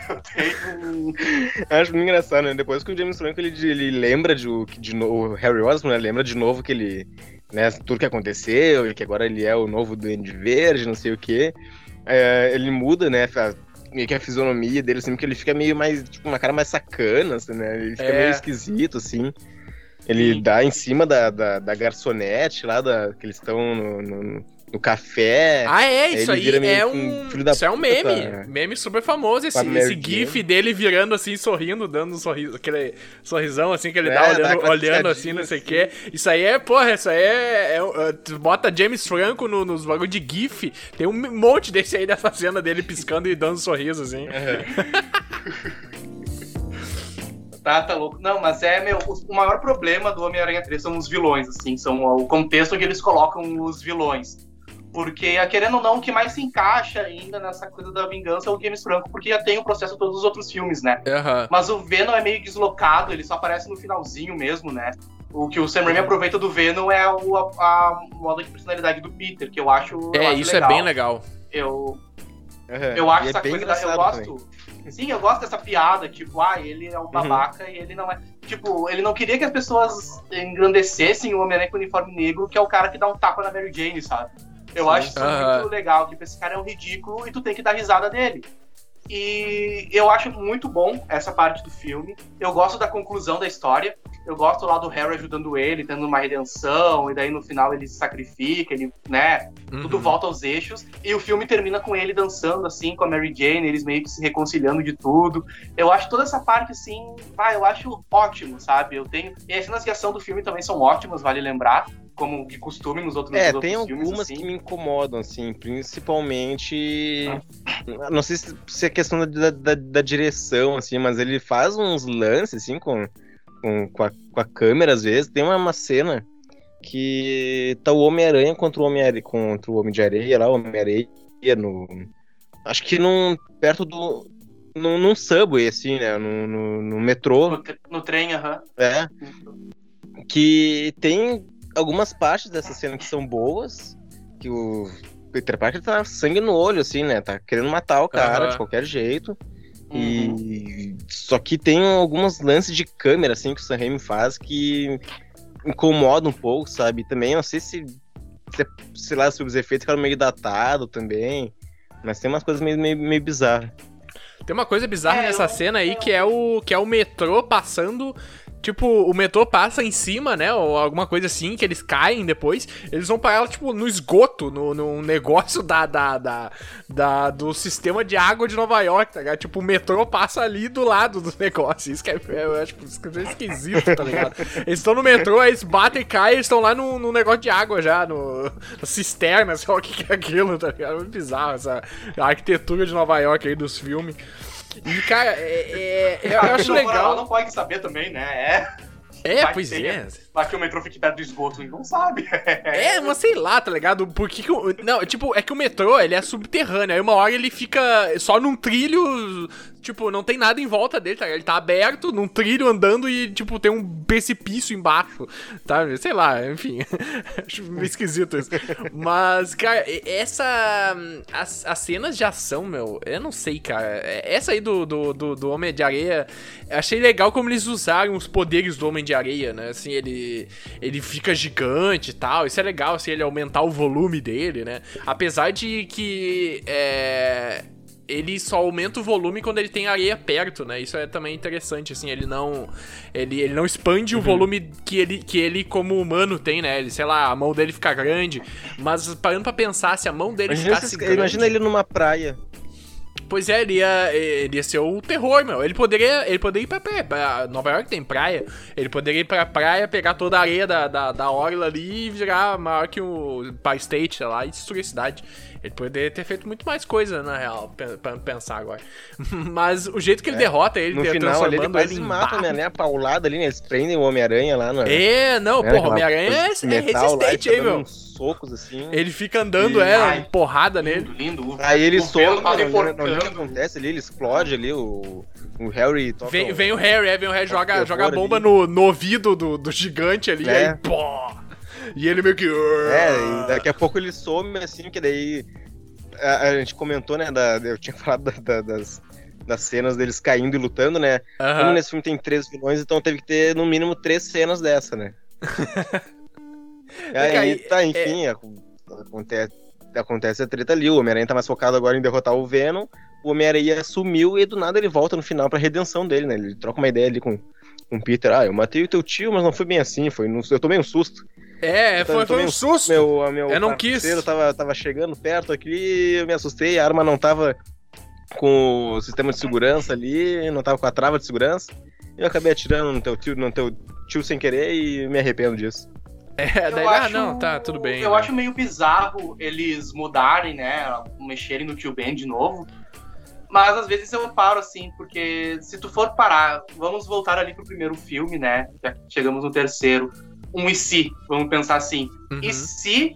Acho muito engraçado, né? Depois que o James Franco, ele lembra o Harry Osborn, né? Lembra de novo que ele... Né, tudo que aconteceu, que agora ele é o novo Duende Verde, não sei o que. Ele muda, né? Meio que a fisionomia dele, assim, porque ele fica meio mais, tipo, uma cara mais sacana, assim, né? Ele fica meio esquisito, assim. Ele dá em cima da garçonete lá, que eles estão no café. Isso aí é um filho da isso puta, é um meme. Né? Meme super famoso, esse gif dele virando assim, sorrindo, dando um sorriso, aquele sorrisão assim que ele dá, olhando assim, não sei o quê. Isso aí é, tu bota James Franco nos bagulho de gif, tem um monte desse aí, dessa cena dele piscando e dando um sorriso, assim. tá louco. Não, mas é, meu, o maior problema do Homem-Aranha 3 são os vilões, assim, são o contexto que eles colocam os vilões. Porque, querendo ou não, o que mais se encaixa ainda nessa coisa da vingança é o James Franco, porque já tem o processo de todos os outros filmes, né? Uhum. Mas o Venom é meio deslocado, ele só aparece no finalzinho mesmo, né? O que o Sam Raimi aproveita do Venom é a moda de personalidade do Peter, que eu acho legal. É, isso legal. É bem legal. Eu acho essa coisa, eu gosto... Também. Sim, eu gosto dessa piada, tipo, ele é um babaca e ele não é... Tipo, ele não queria que as pessoas engrandecessem o Homem-Aranha com o uniforme negro, que é o cara que dá um tapa na Mary Jane, sabe? Eu acho isso muito legal, tipo, esse cara é um ridículo e tu tem que dar risada dele. E eu acho muito bom essa parte do filme. Eu gosto da conclusão da história. Eu gosto lá do Harry ajudando ele, tendo uma redenção, e daí no final ele se sacrifica, ele, né? Tudo volta aos eixos. E o filme termina com ele dançando, assim, com a Mary Jane, eles meio que se reconciliando de tudo. Eu acho toda essa parte, assim, eu acho ótimo, sabe? E as cenas de ação do filme também são ótimas, vale lembrar, como de costume nos outros filmes. Tem algumas assim que me incomodam, assim, principalmente... Não sei se é questão da direção, assim, mas ele faz uns lances, assim, com a câmera, às vezes. Tem uma cena que tá o Homem-Aranha contra o Homem de Areia, lá, o Homem-Areia, acho que perto do... Num subway, assim, né, no metrô. No trem, É. Que tem... algumas partes dessa cena que são boas, que o Peter Parker tá sangue no olho, assim, né? Tá querendo matar o cara de qualquer jeito. E... Só que tem alguns lances de câmera, assim, que o Sam Raimi faz que incomoda um pouco, sabe? Também, eu não sei se sei lá, se os efeitos ficaram meio datados também, mas tem umas coisas meio bizarras. Tem uma coisa bizarra nessa cena aí, que é o metrô passando... Tipo, o metrô passa em cima, né, ou alguma coisa assim, que eles caem depois, eles vão parar, tipo, no esgoto, no negócio do sistema de água de Nova York, tá ligado? Tipo, o metrô passa ali do lado do negócio, isso que eu acho esquisito, tá ligado? Eles estão no metrô, eles batem e caem, eles estão lá no negócio de água já, no cisterna, sei lá o que é aquilo, tá ligado? É muito bizarro essa arquitetura de Nova York aí dos filmes. E, cara, eu acho legal. Não pode saber também, né? Pois é. Mas que o metrô fique perto do esgoto, ninguém sabe. Mas sei lá, tá ligado? Porque não, tipo, é que o metrô, ele é subterrâneo. Aí uma hora ele fica só num trilho, tipo, não tem nada em volta dele, tá ligado? Ele tá aberto, num trilho andando e, tipo, tem um precipício embaixo, tá? Sei lá, enfim. Acho meio esquisito isso. Mas, cara, as cenas de ação, meu, eu não sei, cara. Essa aí do Homem de Areia, achei legal como eles usaram os poderes do Homem de Areia, né? Assim, ele fica gigante e tal, isso é legal, assim, ele aumentar o volume dele, né? Apesar de que ele só aumenta o volume quando ele tem areia perto, né? Isso é também interessante, assim, ele não expande o volume que ele como humano tem, né? Ele, sei lá, a mão dele fica grande, mas parando pra pensar, se a mão dele ficasse grande... Imagina ele numa praia. Pois é, ele ia ser o terror, meu. Ele poderia ir pra praia. Nova York tem praia. Ele poderia ir pra praia, pegar toda a areia da orla ali e virar maior que o Empire State, sei lá, e destruir a cidade. Ele poderia ter feito muito mais coisa, na real, pra pensar agora. Mas o jeito que ele derrota ele, no final, transformando ele em barro. Ele mata, né, a paulada ali, né, eles prendem o Homem-Aranha lá. O Homem-Aranha é resistente, lá, meu. Socos, assim. Ele fica andando, porrada lindo, nele. Lindo. Aí ele solta, não acontece ali, ele explode ali, o Harry... Vem o Harry, joga a bomba no ouvido do gigante ali, aí pô... E ele meio que... E daqui a pouco ele some, assim, que daí... A gente comentou, né, eu tinha falado das cenas deles caindo e lutando, né? Como nesse filme tem 3 vilões, então teve que ter, no mínimo, 3 cenas dessa, né? Aí, tá, enfim, acontece a treta ali, o Homem-Aranha tá mais focado agora em derrotar o Venom, o Homem-Aranha sumiu e do nada ele volta no final pra redenção dele, né? Ele troca uma ideia ali com o Peter, eu matei o teu tio, mas não foi bem assim, eu tomei um susto. Foi um susto, meu eu não quis. Tava chegando perto aqui, eu me assustei, a arma não tava com o sistema de segurança ali, não tava com a trava de segurança, e eu acabei atirando no teu tio sem querer e me arrependo disso. Tá, tudo bem. Eu acho meio bizarro eles mudarem, né, mexerem no Tio Ben de novo, Mas às vezes eu paro, assim, porque se tu for parar, vamos voltar ali pro primeiro filme, né? Já chegamos no terceiro. Um e se, vamos pensar assim. Uhum. E se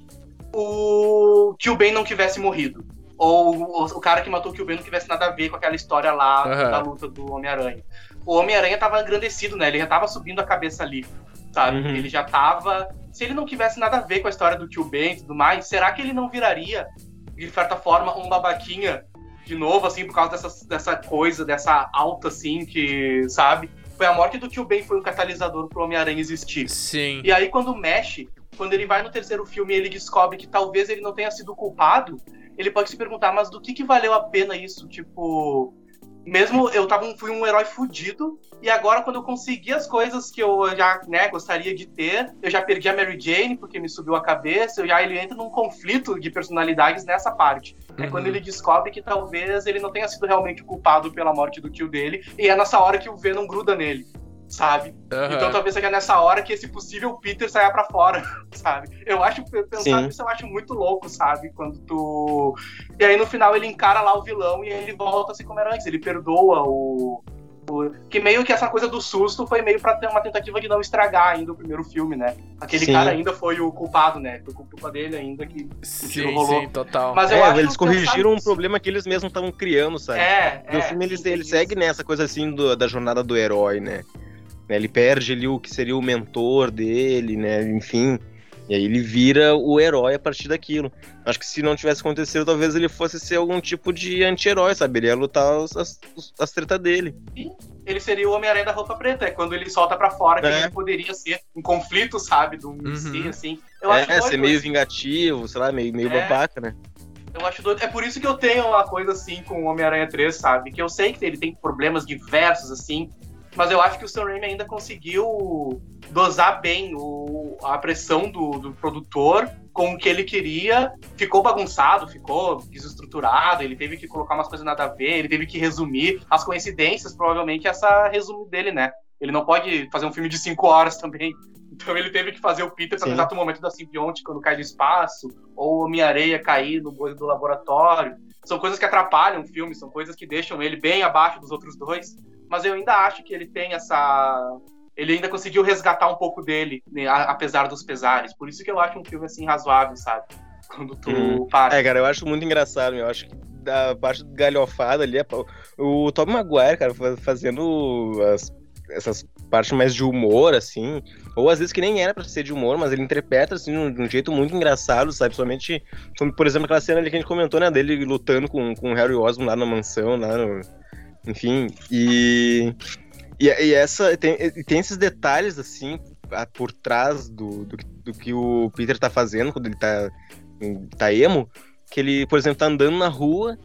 o Tio Ben não tivesse morrido? Ou o cara que matou o Tio Ben não tivesse nada a ver com aquela história lá da luta do Homem-Aranha? O Homem-Aranha tava engrandecido, né? Ele já tava subindo a cabeça ali, sabe? Uhum. Ele já tava... Se ele não tivesse nada a ver com a história do Tio Ben e tudo mais, será que ele não viraria, de certa forma, um babaquinha de novo, assim, por causa dessa coisa, dessa alta, assim, que, sabe? Foi a morte do Tio Ben, foi um catalisador pro Homem-Aranha existir. Sim. E aí, quando mexe, quando ele vai no terceiro filme e ele descobre que talvez ele não tenha sido culpado, ele pode se perguntar, mas do que valeu a pena isso? Tipo... Mesmo eu fui um herói fudido, e agora quando eu consegui as coisas que eu já, né, gostaria de ter, eu já perdi a Mary Jane porque me subiu a cabeça, ele entra num conflito de personalidades nessa parte. É quando ele descobre que talvez ele não tenha sido realmente culpado pela morte do tio dele, e é nessa hora que o Venom gruda nele, sabe? Uhum. Então talvez seja nessa hora que esse possível Peter saia pra fora, sabe? Eu acho, pensar nisso, eu acho muito louco, sabe? Quando tu... E aí no final ele encara lá o vilão e ele volta assim como era antes, ele perdoa o... Que meio que essa coisa do susto foi meio pra ter uma tentativa de não estragar ainda o primeiro filme, né? Aquele cara ainda foi o culpado, né? Foi culpa dele ainda que o tiro rolou. Sim, total. Mas eu acho eles corrigiram um problema que eles mesmos estavam criando, sabe? No filme ele segue nessa coisa assim da jornada do herói, né? Ele perde ali o que seria o mentor dele, né? Enfim, e aí ele vira o herói a partir daquilo. Acho que se não tivesse acontecido, talvez ele fosse ser algum tipo de anti-herói, sabe? Ele ia lutar as tretas dele. Sim, ele seria o Homem-Aranha da roupa preta, é quando ele solta pra fora, que ele poderia ser um conflito, sabe? Do si, assim. Eu acho ser meio vingativo, sei lá, meio babaca, né? Eu acho doido. É por isso que eu tenho uma coisa assim com o Homem-Aranha 3, sabe? Que eu sei que ele tem problemas diversos, assim, mas eu acho que o Sam Raimi ainda conseguiu dosar bem a pressão do produtor com o que ele queria. Ficou bagunçado, ficou desestruturado, ele teve que colocar umas coisas nada a ver, ele teve que resumir as coincidências, provavelmente essa resumo dele, né? Ele não pode fazer um filme de 5 horas também. Então ele teve que fazer o Peter para o exato momento da simbionte quando cai do espaço, ou a Homem-Areia cair no bolso do laboratório. São coisas que atrapalham o filme, são coisas que deixam ele bem abaixo dos outros dois. Mas eu ainda acho que ele tem essa... Ele ainda conseguiu resgatar um pouco dele, né, apesar dos pesares. Por isso que eu acho um filme, assim, razoável, sabe? Quando tu para. Cara, eu acho muito engraçado, meu. Eu acho que da parte do galhofada ali... O Tobey Maguire, cara, fazendo essas partes mais de humor, assim... Ou às vezes que nem era pra ser de humor, mas ele interpreta, assim, de um jeito muito engraçado, sabe? Somente, por exemplo, aquela cena ali que a gente comentou, né? Dele lutando com o Harry Osborn lá na mansão, lá no... Enfim, e essa tem esses detalhes, assim, por trás do que o Peter tá fazendo quando ele tá emo, que ele, por exemplo, tá andando na rua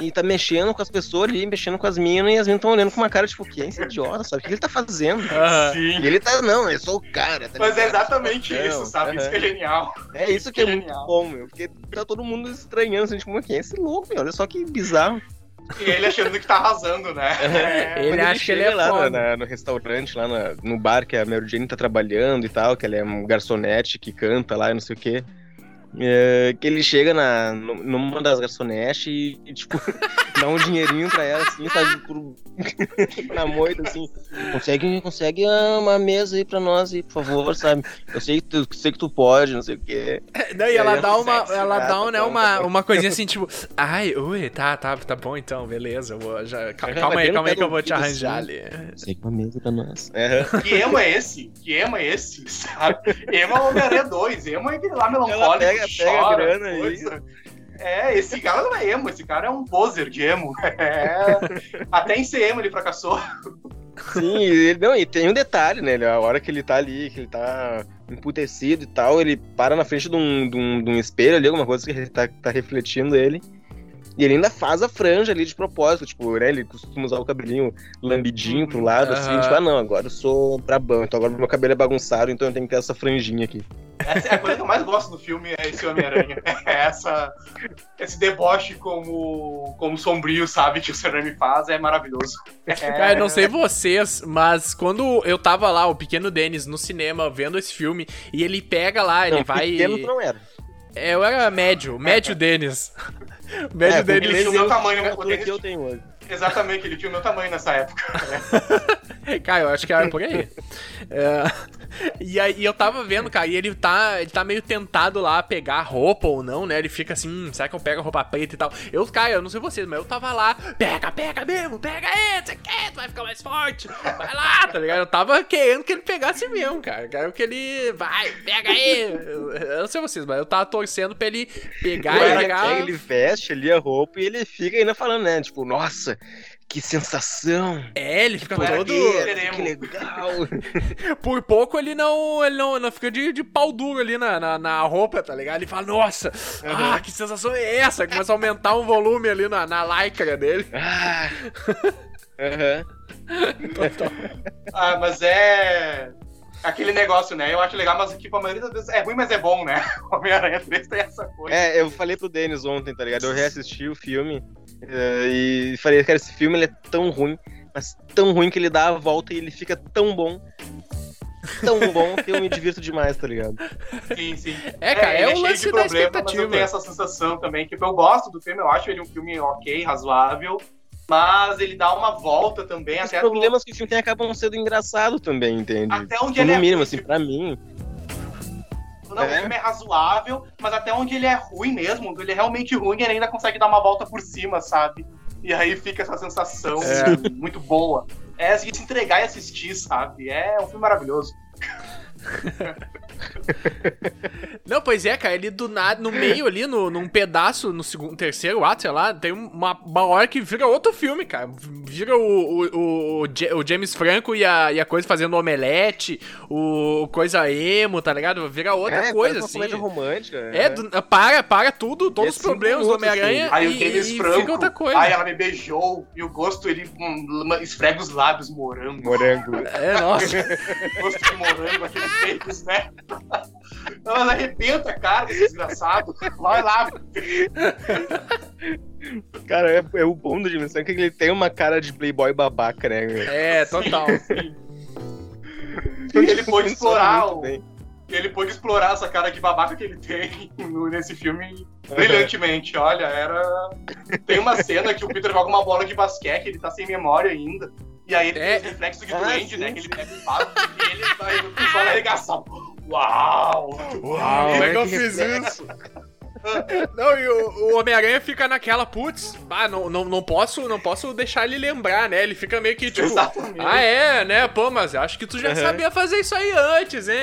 e tá mexendo com as pessoas ali, mexendo com as minas, e as minas tão olhando com uma cara, tipo, que é esse idiota, sabe? O que ele tá fazendo? Sim. E ele tá, não, eu sou o cara. Tá mas ligado, é exatamente isso, sabe? Isso que é genial. É isso que é muito bom, meu, porque tá todo mundo estranhando, assim, tipo, quem é esse louco, meu? Olha só que bizarro. E ele achando que tá arrasando, né? Ele acha que ele é lá no restaurante, lá no bar que a Mary Jane tá trabalhando e tal, que ela é um garçonete que canta lá e não sei o quê. Que ele chega numa das garçonetes e tipo, dá um dinheirinho pra ela, assim, sabe? Na moita, assim. Consegue uma mesa aí pra nós, aí, por favor, sabe? Eu sei que tu pode, não sei o quê. Não, e ela dá uma, uma coisinha assim, tipo, ai, ui, tá bom então, beleza. Calma aí que eu vou te arranjar ali. Sei que uma mesa pra nós. Que emo é esse? Sabe? Emo é o Homem-Aranha 2, emo é aquele lá melancólico. Pega a grana aí. Esse cara não é emo, esse cara é um poser de emo. Até em ser emo ele fracassou. Sim, e tem um detalhe, né? A hora que ele tá ali, que ele tá emputecido e tal, ele para na frente de um espelho ali, alguma coisa que ele tá refletindo ele. E ele ainda faz a franja ali de propósito, tipo, né? Ele costuma usar o cabelinho lambidinho pro lado, assim, tipo, agora eu sou brabão, então agora meu cabelo é bagunçado, então eu tenho que ter essa franjinha aqui. Essa é a coisa que eu mais gosto do filme, é esse Homem-Aranha. Esse deboche como sombrio, sabe, que o Sam Raimi faz, é maravilhoso. Cara, eu não sei vocês, mas quando eu tava lá, o pequeno Dennis, no cinema, vendo esse filme, e ele pega lá, ele vai... Pequeno não era. Eu era médio Dennis. Médio Dennis. O meu tamanho, o que eu tenho hoje. Exatamente, ele tinha o meu tamanho nessa época. Né? Cara, eu acho que era por aí. É, e aí eu tava vendo, cara, e ele tá meio tentado lá pegar a roupa ou não, né? Ele fica assim, será que eu pego a roupa preta e tal? Eu, cara, eu não sei vocês, mas eu tava lá, pega mesmo, pega aí, você quer, tu vai ficar mais forte, vai lá, tá ligado? Eu tava querendo que ele pegasse mesmo, cara. Quero que ele, vai, pega aí. Eu não sei vocês, mas eu tava torcendo pra ele pegar e pegar. Ele veste ali a roupa e ele fica ainda falando, né? Tipo, nossa, que sensação. É, ele fica todo... Que legal. Por pouco ele não fica de pau duro ali na roupa, tá ligado? Ele fala, nossa, que sensação é essa? Começa a aumentar um volume ali na lycra dele. Total. Ah, mas é... Aquele negócio, né? Eu acho legal, mas tipo, a maioria das vezes é ruim, mas é bom, né? Homem-Aranha 3 tem essa coisa. É, eu falei pro Denis ontem, tá ligado? Eu reassisti o filme e falei, cara, esse filme ele é tão ruim, mas tão ruim que ele dá a volta e ele fica tão bom. Tão bom que eu me divirto demais, tá ligado? Sim, sim. É, cara, é um lance da expectativa. Mas eu tenho essa sensação também, que eu gosto do filme, eu acho ele um filme ok, razoável. Mas ele dá uma volta também. Os problemas que o filme tem acabam sendo engraçados também, entende? Até onde ele é ruim. No mínimo, assim, pra mim. Não, o filme é razoável, mas até onde ele é ruim mesmo, onde ele é realmente ruim, ele ainda consegue dar uma volta por cima, sabe? E aí fica essa sensação muito boa. É se entregar e assistir, sabe? É um filme maravilhoso. Não, pois é, cara, ele do nada, no meio ali, num pedaço, no segundo, terceiro ato, sei lá, tem uma hora que vira outro filme, cara. Vira o James Franco e a coisa fazendo omelete, o coisa emo, tá ligado? Vira outra coisa, assim. É, comédia romântica. Para tudo, todos os problemas do Homem-Aranha assim. Aí o James Franco, fica outra coisa. Aí ela me beijou e o gosto, ele esfrega os lábios, morango. É, nossa. Gosto de morango, aquele feitos, né? Mas arrebenta a cara desse desgraçado. Vai lá. Cara, é o bom do James Franco que ele tem uma cara de playboy babaca, né? É, total. Sim. Ele pôde explorar essa cara de babaca que ele tem nesse filme brilhantemente. Olha, tem uma cena que o Peter joga uma bola de basquete, ele tá sem memória ainda. E aí ele tem o reflexo de duende, né? Que ele pega o papo e ele vai só na ligação. Uau! Eu fiz isso. Não, e o Homem-Aranha fica naquela, putz, não posso deixar ele lembrar, né? Ele fica meio que tipo, exatamente. Né? Pô, mas acho que tu já sabia fazer isso aí antes, hein?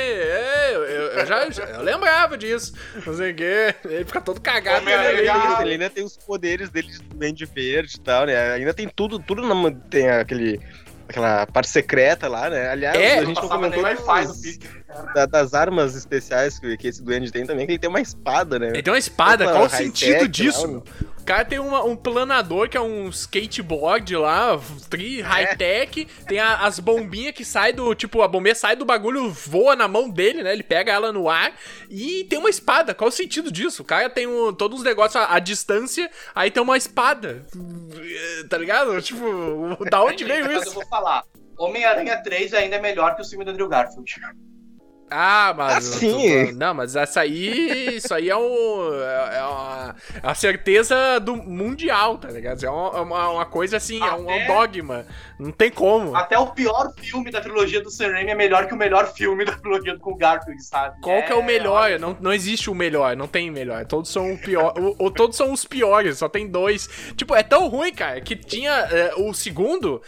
Eu já lembrava disso. Não sei o quê. Ele fica todo cagado. Ele ainda tem os poderes dele de Duende Verde e tal, né? Ainda tem tudo tem aquela parte secreta lá, né? Aliás, a gente não comentou das armas especiais que esse duende tem também, que ele tem uma espada, né? Ele tem uma espada, qual o sentido disso? O cara tem um planador, que é um skateboard lá, high-tech, tem as bombinhas que saem do, tipo, a bombinha sai do bagulho, voa na mão dele, né? Ele pega ela no ar e tem uma espada, qual o sentido disso? O cara tem todos os negócios à distância, aí tem uma espada, tá ligado? Tipo, da onde veio isso? Eu vou falar, Homem-Aranha 3 ainda é melhor que o filme do Andrew Garfield. Ah, mas... Assim. Não, mas essa aí... Isso aí é uma certeza do mundial, tá ligado? É uma coisa assim, é um dogma. Não tem como. Até o pior filme da trilogia do Sam Raimi é melhor que o melhor filme da trilogia com o Garfield, sabe? Qual que é o melhor? Não existe o melhor, não tem melhor. Todos são o pior. Todos são os piores, só tem dois. Tipo, é tão ruim, cara, que tinha... o segundo...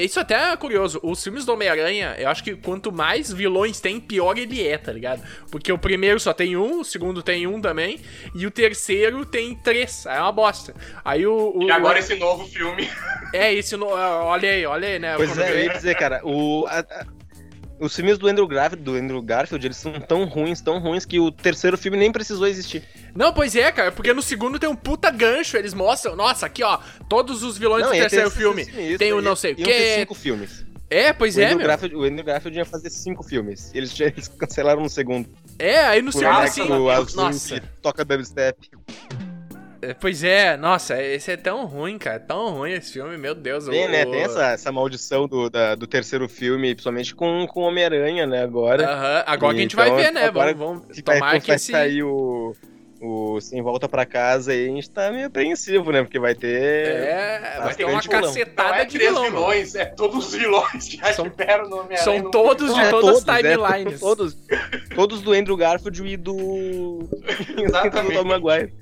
isso até é curioso. Os filmes do Homem-Aranha, eu acho que quanto mais vilões tem, pior ele é, tá ligado? Porque o primeiro só tem um, o segundo tem um também, e o terceiro tem três. É uma bosta. Aí e agora esse novo filme. Olha aí, né? Pois eu ia dizer, cara, os filmes do Andrew Garfield, eles são tão ruins, que o terceiro filme nem precisou existir. Não, pois é, cara, porque no segundo tem um puta gancho, eles mostram, nossa, aqui ó, todos os vilões do terceiro filme. Tem o não sei o quê. Tem 5 filmes. É, pois o Andrew Garfield ia fazer 5 filmes. Eles cancelaram no segundo. Aí no segundo, assim, toca dubstep. Pois é, nossa, esse é tão ruim, cara. Tão ruim esse filme, meu Deus. Tem essa maldição do terceiro filme, principalmente com Homem-Aranha, né, agora. Agora que a gente vai ver, né? Vamos tomar que esse... Vai sair o... o Sim volta pra casa e a gente tá meio apreensivo, né? Porque vai ter... vai ter uma cacetada de vilão. Vilões, é todos os vilões que tiveram no Homem-Aranha. São todos de todas as timelines. Todos do Andrew Garfield e do... Exatamente. Do Tobey Maguire.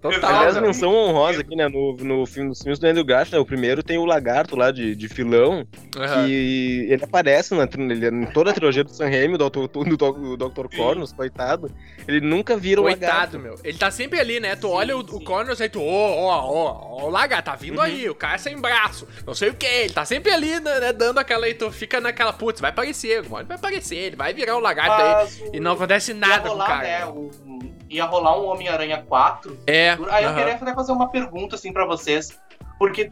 Total. Aliás, menção honrosa aqui, né? No filme, nos filmes do Andrew Garfield, né? O primeiro tem o lagarto lá de filão, que ele aparece em toda a trilogia do Sam Raimi, do Dr. Connors, coitado. Ele nunca vira o lagarto. Coitado, meu. Ele tá sempre ali, né? Tu olha o Connors aí, tu, o lagarto, tá vindo aí, o cara sem braço, não sei o que. Ele tá sempre ali, né? Dando aquela aí, tu fica naquela, putz, vai aparecer, mano, vai aparecer, ele vai virar o lagarto aí. E não acontece nada com o cara. Né? Ia rolar um Homem-Aranha 4. Aí eu queria até fazer uma pergunta, assim, pra vocês. Porque,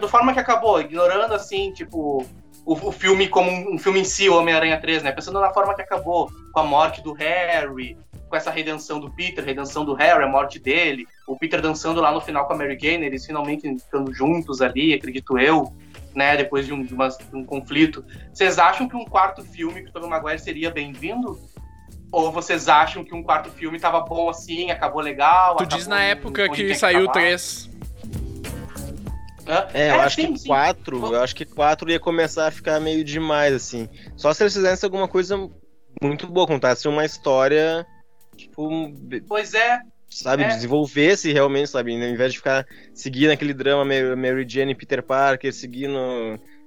da forma que acabou, ignorando, assim, tipo, o filme como um filme em si, o Homem-Aranha 3, né? Pensando na forma que acabou, com a morte do Harry, com essa redenção do Peter, redenção do Harry, a morte dele, o Peter dançando lá no final com a Mary Jane, eles finalmente ficando juntos ali, acredito eu, né? Depois de um conflito. Vocês acham que um quarto filme que o Tobey Maguire seria bem-vindo? Ou vocês acham que um quarto filme tava bom assim, acabou legal? Tu diz na época que saiu o 3. Eu acho que 4. Eu acho que 4 ia começar a ficar meio demais, assim. Só se eles fizessem alguma coisa muito boa, contassem uma história, tipo... Pois é. Sabe, desenvolvesse realmente, sabe? Ao invés de ficar seguindo aquele drama Mary Jane e Peter Parker, seguindo...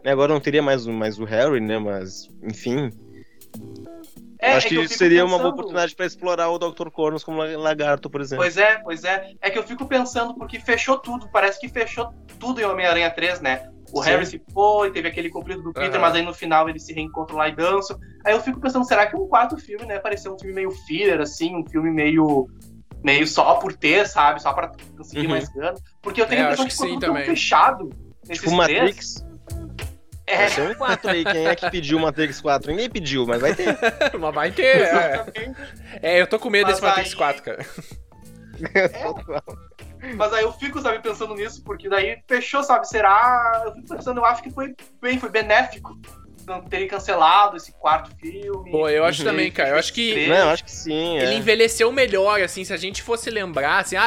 Agora não teria mais o Harry, né? Mas, enfim... Acho que seria uma boa oportunidade pra explorar o Dr. Connors como lagarto, por exemplo. Pois é. É que eu fico pensando, porque fechou tudo, parece que fechou tudo em Homem-Aranha 3, né? O Harry se foi, teve aquele conflito do Peter, mas aí no final eles se reencontram lá e dançam. Aí eu fico pensando, será que um quarto filme, né? Pareceu um filme meio filler, assim, um filme meio só por ter, sabe? Só pra conseguir mais grana. Porque eu tenho a impressão que ficou tudo fechado nesses tipo Matrix. Vai ser um 4 aí, quem é que pediu Matrix 4? Ninguém pediu, mas vai ter. Mas vai ter, eu tô com medo desse Matrix 4, cara. Mas aí eu fico, sabe, pensando nisso, porque daí fechou, sabe, será... Eu fico pensando, eu acho que foi benéfico não terem cancelado esse quarto filme. Pô, eu acho também, cara, eu acho que... Não, eu acho que sim, ele envelheceu melhor, assim, se a gente fosse lembrar, assim,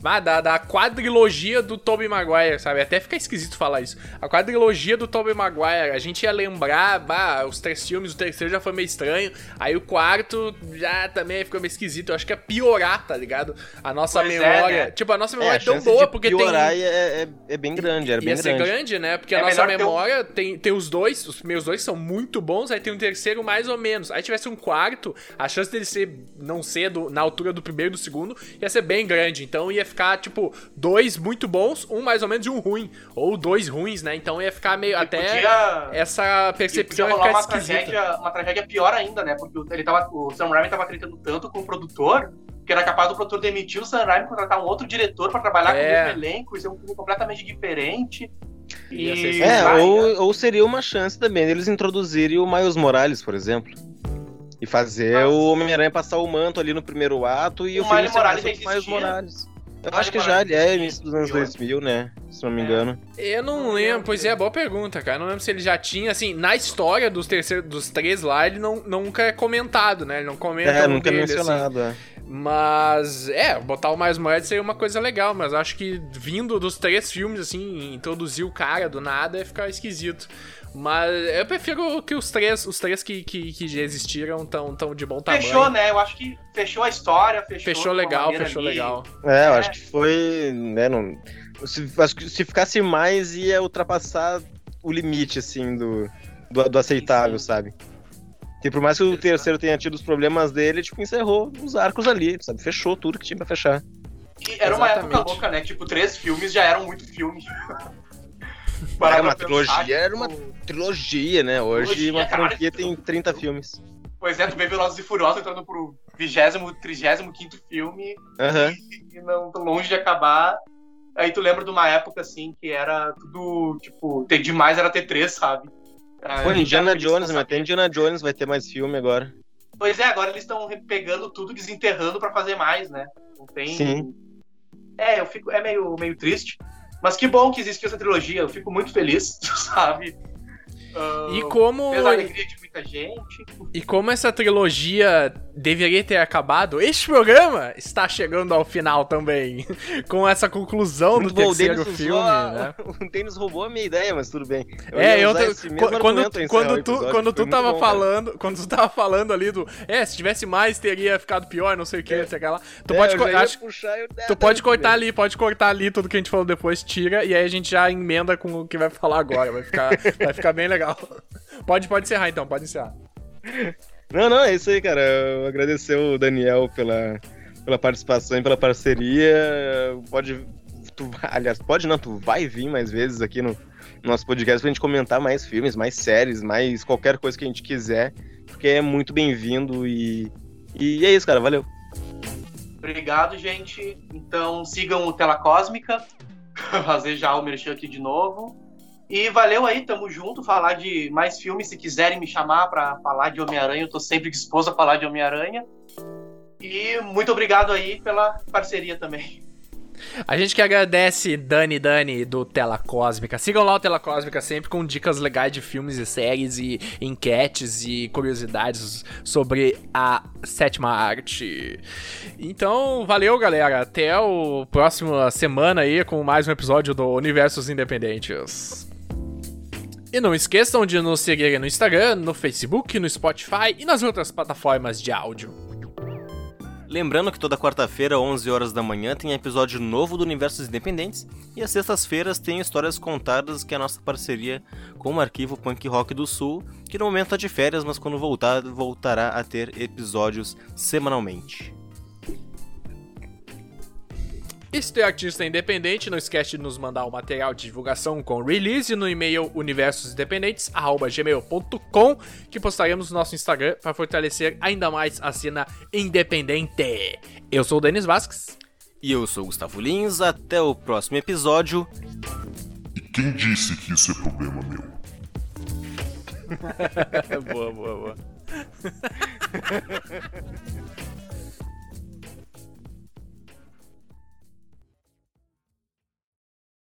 da quadrilogia do Tobey Maguire, sabe? Até fica esquisito falar isso. A quadrilogia do Tobey Maguire, a gente ia lembrar, os três filmes, o terceiro já foi meio estranho, aí o quarto já também ficou meio esquisito. Eu acho que é piorar, tá ligado? A nossa memória. Né? Tipo, a nossa memória é tão boa porque tem... piorar é bem grande, era bem grande. Ia ser grande, né? Porque a nossa memória tem os dois, os meus dois são muito bons, aí tem um terceiro mais ou menos. Aí tivesse um quarto, a chance dele não ser na altura do primeiro e do segundo ia ser bem grande, então ia ficar, tipo, dois muito bons, um mais ou menos e um ruim. Ou dois ruins, né? Então ia ficar meio... essa percepção ia ficar esquisita. Uma tragédia pior ainda, né? Porque o Sam Raimi tava tretando tanto com o produtor, que era capaz do produtor demitir o Sam Raimi e contratar um outro diretor pra trabalhar com o mesmo elenco, e ser um filme completamente diferente. E... ou seria uma chance também deles introduzirem o Miles Morales, por exemplo. E fazer o Homem-Aranha passar o manto ali no primeiro ato e o filme ser mais Morales. Eu acho que já ele é início dos anos 2000, né? Se não me engano. Eu não lembro, pois é, boa pergunta, cara. Eu não lembro se ele já tinha, assim, na história dos três lá, ele nunca é comentado, né? Ele não comenta nunca dele, é mencionado, assim. Mas, botar o Miles Morales seria uma coisa legal, mas acho que vindo dos três filmes, assim, introduzir o cara do nada ia ficar esquisito. Mas eu prefiro que os três que já existiram tão de bom tamanho. Fechou, né? Eu acho que fechou a história, fechou legal, fechou ali. Legal. Eu acho que foi, né, não... acho que se ficasse mais ia ultrapassar o limite, assim, do aceitável, sabe? E por mais que o terceiro tenha tido os problemas dele, tipo, encerrou os arcos ali, sabe? Fechou tudo que tinha pra fechar. E era uma época louca, né? Tipo, 3 filmes já eram muito filme. Era uma trilogia, né? Hoje uma franquia tem 30 filmes. Pois é, tu vê Velozes e Furiosos entrando pro 20º, 35º filme e não tão longe de acabar. Aí tu lembra de uma época, assim, que era tudo, tipo, ter demais era ter 3, sabe? Pô, Indiana Jones, mas tem Indiana Jones, vai ter mais filme agora. Pois é, agora eles estão pegando tudo, desenterrando pra fazer mais, né? Não tem... Sim. Eu fico... É meio triste. Mas que bom que existiu essa trilogia, eu fico muito feliz, sabe? E como essa trilogia deveria ter acabado, este programa está chegando ao final também, com essa conclusão do terceiro filme, né? O Denis roubou a minha ideia, mas tudo bem. Quando tu tava falando ali do, se tivesse mais teria ficado pior, não sei o que, sei lá. Tu pode cortar ali tudo que a gente falou depois, tira, e aí a gente já emenda com o que vai falar agora, vai ficar bem legal. Pode encerrar então, pode encerrar. Não, é isso aí, cara. Eu agradecer o Daniel pela participação e pela parceria. Tu vai vir mais vezes aqui no nosso podcast pra gente comentar mais filmes, mais séries, mais qualquer coisa que a gente quiser, porque é muito bem-vindo e é isso, cara. Valeu. Obrigado, gente. Então, sigam o Tela Cósmica, fazer já o merchan aqui de novo. E valeu aí, tamo junto, falar de mais filmes, se quiserem me chamar pra falar de Homem-Aranha, eu tô sempre disposto a falar de Homem-Aranha. E muito obrigado aí pela parceria também. A gente que agradece Dani do Tela Cósmica. Sigam lá o Tela Cósmica sempre com dicas legais de filmes e séries e enquetes e curiosidades sobre a sétima arte. Então, valeu, galera. Até a próxima semana aí com mais um episódio do Universos Independentes. E não esqueçam de nos seguir no Instagram, no Facebook, no Spotify e nas outras plataformas de áudio. Lembrando que toda quarta-feira, 11 horas da manhã, tem episódio novo do Universos Independentes e às sextas-feiras tem Histórias Contadas, que é a nossa parceria com o arquivo Punk Rock do Sul, que no momento está de férias, mas quando voltar, voltará a ter episódios semanalmente. E se tu é artista independente, não esquece de nos mandar o material de divulgação com release no e-mail universosindependentes@gmail.com, que postaremos no nosso Instagram para fortalecer ainda mais a cena independente. Eu sou o Denis Vasquez. E eu sou o Gustavo Lins. Até o próximo episódio. E quem disse que isso é problema meu? Boa.